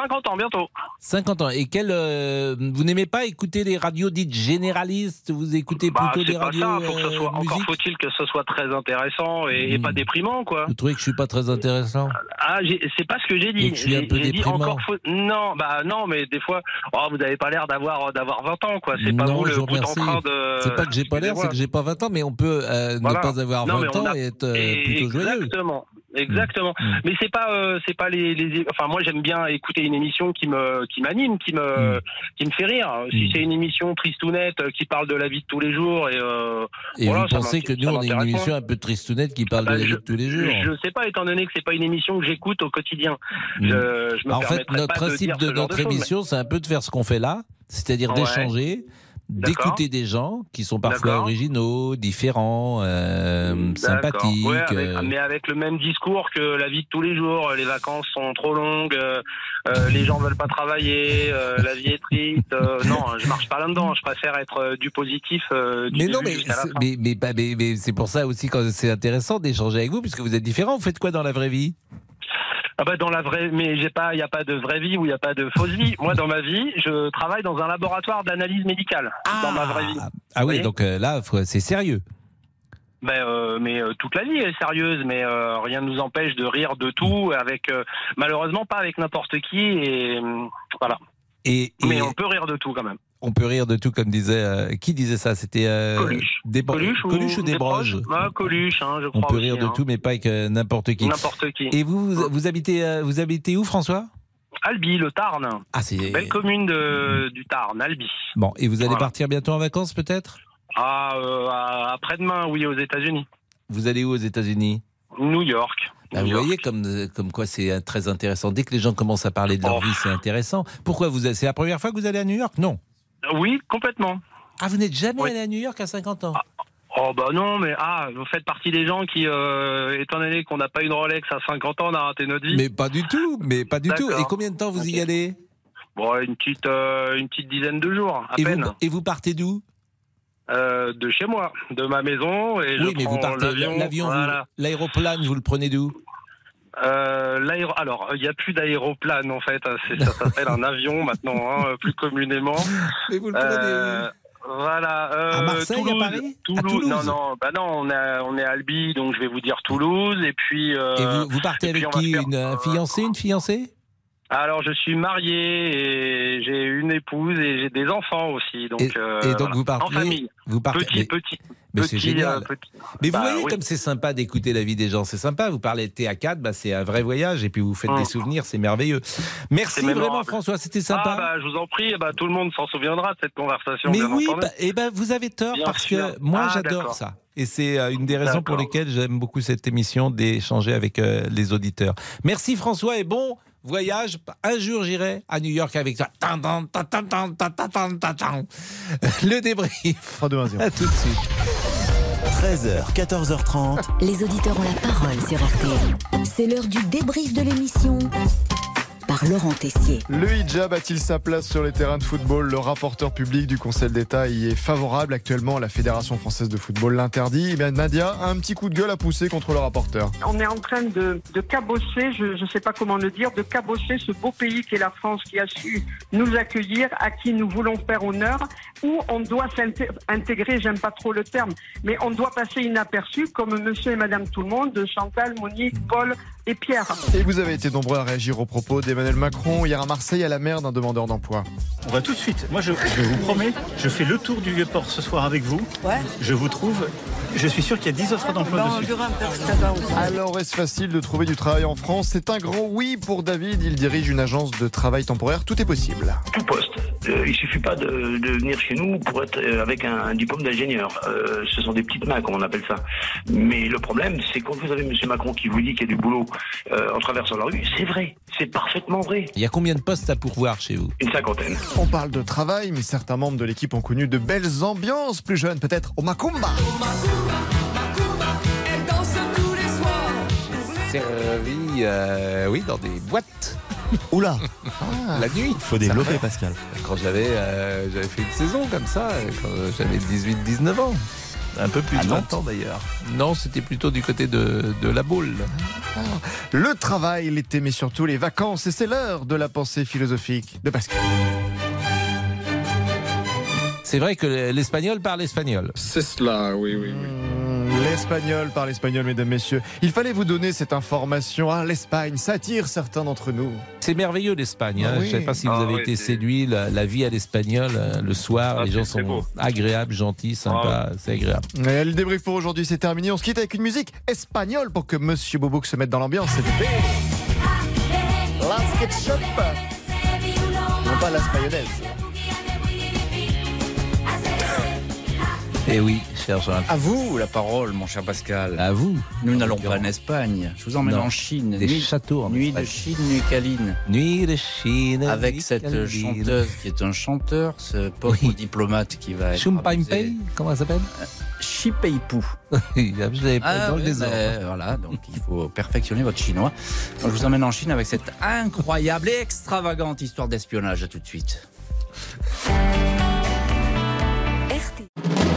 cinquante ans bientôt. cinquante ans. Et quel euh, vous n'aimez pas écouter les radios dites généralistes? Vous écoutez plutôt bah, des radios ça, faut que ce soit, euh, encore faut-il que ce soit très intéressant et, mmh. et pas déprimant quoi. Vous trouvez que je suis pas très intéressant? Ah, j'ai, c'est pas ce que j'ai dit. Que je suis un peu déprimant. Encore faut... Non, bah non, mais des fois, oh, vous n'avez pas l'air d'avoir d'avoir vingt ans quoi. C'est pas non, vous le bout en train de. C'est pas que j'ai pas l'air, c'est que j'ai pas vingt ans, mais on peut euh, voilà. ne pas avoir non, vingt ans a... et être euh, plutôt joyeux. Exactement. Exactement. Mmh. Mais c'est pas, euh, c'est pas les, les. Enfin, moi, j'aime bien écouter une émission qui me, qui m'anime, qui me, mmh. qui me fait rire. Mmh. Si c'est une émission tristounette qui parle de la vie de tous les jours et. Euh, et voilà, vous pensez que nous, on est une émission un peu tristounette qui parle bah, de la je, vie de tous les jours. Je sais pas, étant donné que c'est pas une émission que j'écoute au quotidien. Mmh. Je, je me en fait, notre principe de, de notre émission, mais... c'est un peu de faire ce qu'on fait là, c'est-à-dire ouais. d'échanger. D'accord. D'écouter des gens qui sont parfois D'accord. originaux, différents, euh, sympathiques. Ouais, avec, euh... mais avec le même discours que la vie de tous les jours. Les vacances sont trop longues, euh, euh, les gens veulent pas travailler, euh, la vie est triste. Euh, non, je marche pas là-dedans. Je préfère être euh, du positif. Euh, du mais non, mais, mais, mais, mais, mais, mais c'est pour ça aussi que c'est intéressant d'échanger avec vous, puisque vous êtes différents. Vous faites quoi dans la vraie vie ? Ah bah dans la vraie, mais j'ai pas, il n'y a pas de vraie vie ou il n'y a pas de fausse vie. Moi, dans ma vie, je travaille dans un laboratoire d'analyse médicale. Ah, dans ma vraie vie. Ah oui, donc euh, là, c'est sérieux. Ben, euh, mais euh, toute la vie est sérieuse, mais euh, rien ne nous empêche de rire de tout, avec euh, malheureusement pas avec n'importe qui, et euh, voilà. Et, et mais on peut rire de tout quand même. On peut rire de tout, comme disait euh, qui disait ça, c'était euh, Coluche. Des bro- Coluche, Coluche ou, ou des Broches. Ah, Coluche, hein, je crois. On peut aussi, rire de hein. tout, mais pas avec euh, n'importe qui. N'importe qui. Et vous, vous, vous habitez, euh, vous habitez où, François ? Albi, le Tarn. Ah, c'est belle commune de, du Tarn, Albi. Bon, et vous allez voilà. partir bientôt en vacances, peut-être ? Ah, euh, après-demain, oui, aux États-Unis. Vous allez où aux États-Unis ? New York. Bah, New vous York. Voyez comme, comme quoi c'est très intéressant. Dès que les gens commencent à parler de leur oh. vie, c'est intéressant. Pourquoi vous C'est la première fois que vous allez à New York ? Non. Oui, complètement. Ah, vous n'êtes jamais oui. allé à New York à cinquante ans ? ah. Oh bah non, mais ah, vous faites partie des gens qui, euh, étant donné qu'on n'a pas une Rolex à cinquante ans, on a raté notre vie. Mais pas du tout, mais pas du D'accord. tout. Et combien de temps vous okay. y allez ? Bon, une petite, euh, une petite dizaine de jours, à et peine. Vous, et vous partez d'où ? Euh, de chez moi, de ma maison. Et oui, je mais vous partez l'avion, l'avion voilà. vous, l'aéroplane, vous le prenez d'où ? Euh, l'aéro... Alors, il n'y a plus d'aéroplane en fait, c'est, ça s'appelle un avion maintenant, hein, plus communément. Mais vous le prenez euh, voilà. Euh, à Marseille, Toulouse, à Paris Toulouse. À Toulouse. Non, non, bah non on, a, on est à Albi, donc je vais vous dire Toulouse. Et puis. Euh, et vous, vous partez et avec qui faire... une, un fiancé, une fiancée ? Alors, je suis marié et j'ai une épouse et j'ai des enfants aussi. Donc, et, euh, et donc voilà. vous partez en famille. Vous partez, petit, mais, petit. Mais petit, c'est génial. Euh, petit. Mais bah, vous voyez oui. comme c'est sympa d'écouter la vie des gens. C'est sympa. Vous parlez de T A quatre, bah, c'est un vrai voyage. Et puis vous faites mmh. des souvenirs, c'est merveilleux. Merci c'est vraiment, François, c'était sympa. Ah, bah, je vous en prie, bah, tout le monde s'en souviendra de cette conversation. Mais oui, bah, et bah, vous avez tort bien parce sûr. que moi, ah, j'adore d'accord. ça. Et c'est une des raisons d'accord. pour lesquelles j'aime beaucoup cette émission d'échanger avec euh, les auditeurs. Merci, François, et bon... voyage, un jour j'irai à New York avec toi. Le débrief. trois, deux, un, zéro. À tout de suite. treize heures, quatorze heures trente. Les auditeurs ont la parole sur R T L. C'est l'heure du débrief de l'émission. Par Laurent Tessier. Le hijab a-t-il sa place sur les terrains de football ? Le rapporteur public du Conseil d'État y est favorable. Actuellement, la Fédération française de football l'interdit. Eh bien, Nadia a un petit coup de gueule à pousser contre le rapporteur. On est en train de, de cabosser, je ne sais pas comment le dire, de cabosser ce beau pays qu'est la France qui a su nous accueillir, à qui nous voulons faire honneur, où on doit s'intégrer, j'aime pas trop le terme, mais on doit passer inaperçu comme monsieur et madame tout le monde, Chantal, Monique, Paul et Pierre. Et vous avez été nombreux à réagir aux propos des Emmanuel Macron, hier à Marseille, à la mère d'un demandeur d'emploi. On va tout de suite. Moi, je, je vous promets, je fais le tour du Vieux-Port ce soir avec vous. Ouais. Je vous trouve. Je suis sûr qu'il y a dix offres d'emploi bah, dessus. Alors, est-ce facile de trouver du travail en France ? C'est un grand oui pour David. Il dirige une agence de travail temporaire. Tout est possible. Tout poste. Euh, il ne suffit pas de, de venir chez nous pour être avec un, un diplôme d'ingénieur. Euh, ce sont des petites mains, comme on appelle ça. Mais le problème, c'est quand vous avez M. Macron qui vous dit qu'il y a du boulot euh, en traversant la rue, c'est vrai. C'est parfaitement vrai. Il y a combien de postes à pourvoir chez vous ? Une cinquantaine. On parle de travail, mais certains membres de l'équipe ont connu de belles ambiances. Plus jeunes, peut-être au Macumba. Servi, euh, oui, dans des boîtes. Oula, ah, la nuit. Faut développer, ça, Pascal. Quand j'avais, euh, j'avais fait une saison comme ça, quand j'avais dix-huit dix-neuf ans. Un peu plus de vingt ans d'ailleurs. Non, c'était plutôt du côté de, de la boule. Ah, le travail, l'été, mais surtout les vacances. Et c'est l'heure de la pensée philosophique de Pascal. C'est vrai que l'espagnol parle espagnol. C'est cela, oui, oui, oui. L'espagnol par l'espagnol, mesdames, messieurs. Il fallait vous donner cette information. Ah, l'Espagne, ça attire certains d'entre nous. C'est merveilleux l'Espagne. Ah, hein. oui. Je ne sais pas si vous avez ah, été oui, séduit. La, la vie à l'espagnol, le soir, ah, les gens sont beau. agréables, gentils, sympas. Ah, oui. C'est agréable. Et le débrief pour aujourd'hui, c'est terminé. On se quitte avec une musique espagnole pour que Monsieur Boubou se mette dans l'ambiance. C'est Las Ketchup. Non pas Las Mayonnaise. Eh oui, cher Jean. À vous la parole, mon cher Pascal. À vous. Nous en n'allons pas en Espagne. Je vous emmène non. en Chine. Des nuit, châteaux en Nuit en de Chine, nuit câline. Nuit de Chine. Avec nuit cette caline. chanteuse qui est un chanteur, ce pauvre oui. diplomate qui va être. Chumpaimpei, comment elle s'appelle ? Chipeipou. Je l'avais pas ah, dans oui, le désordre. Euh, voilà, donc il faut perfectionner votre chinois. Donc, je vous emmène en Chine avec cette incroyable et extravagante histoire d'espionnage. À tout de suite. R T.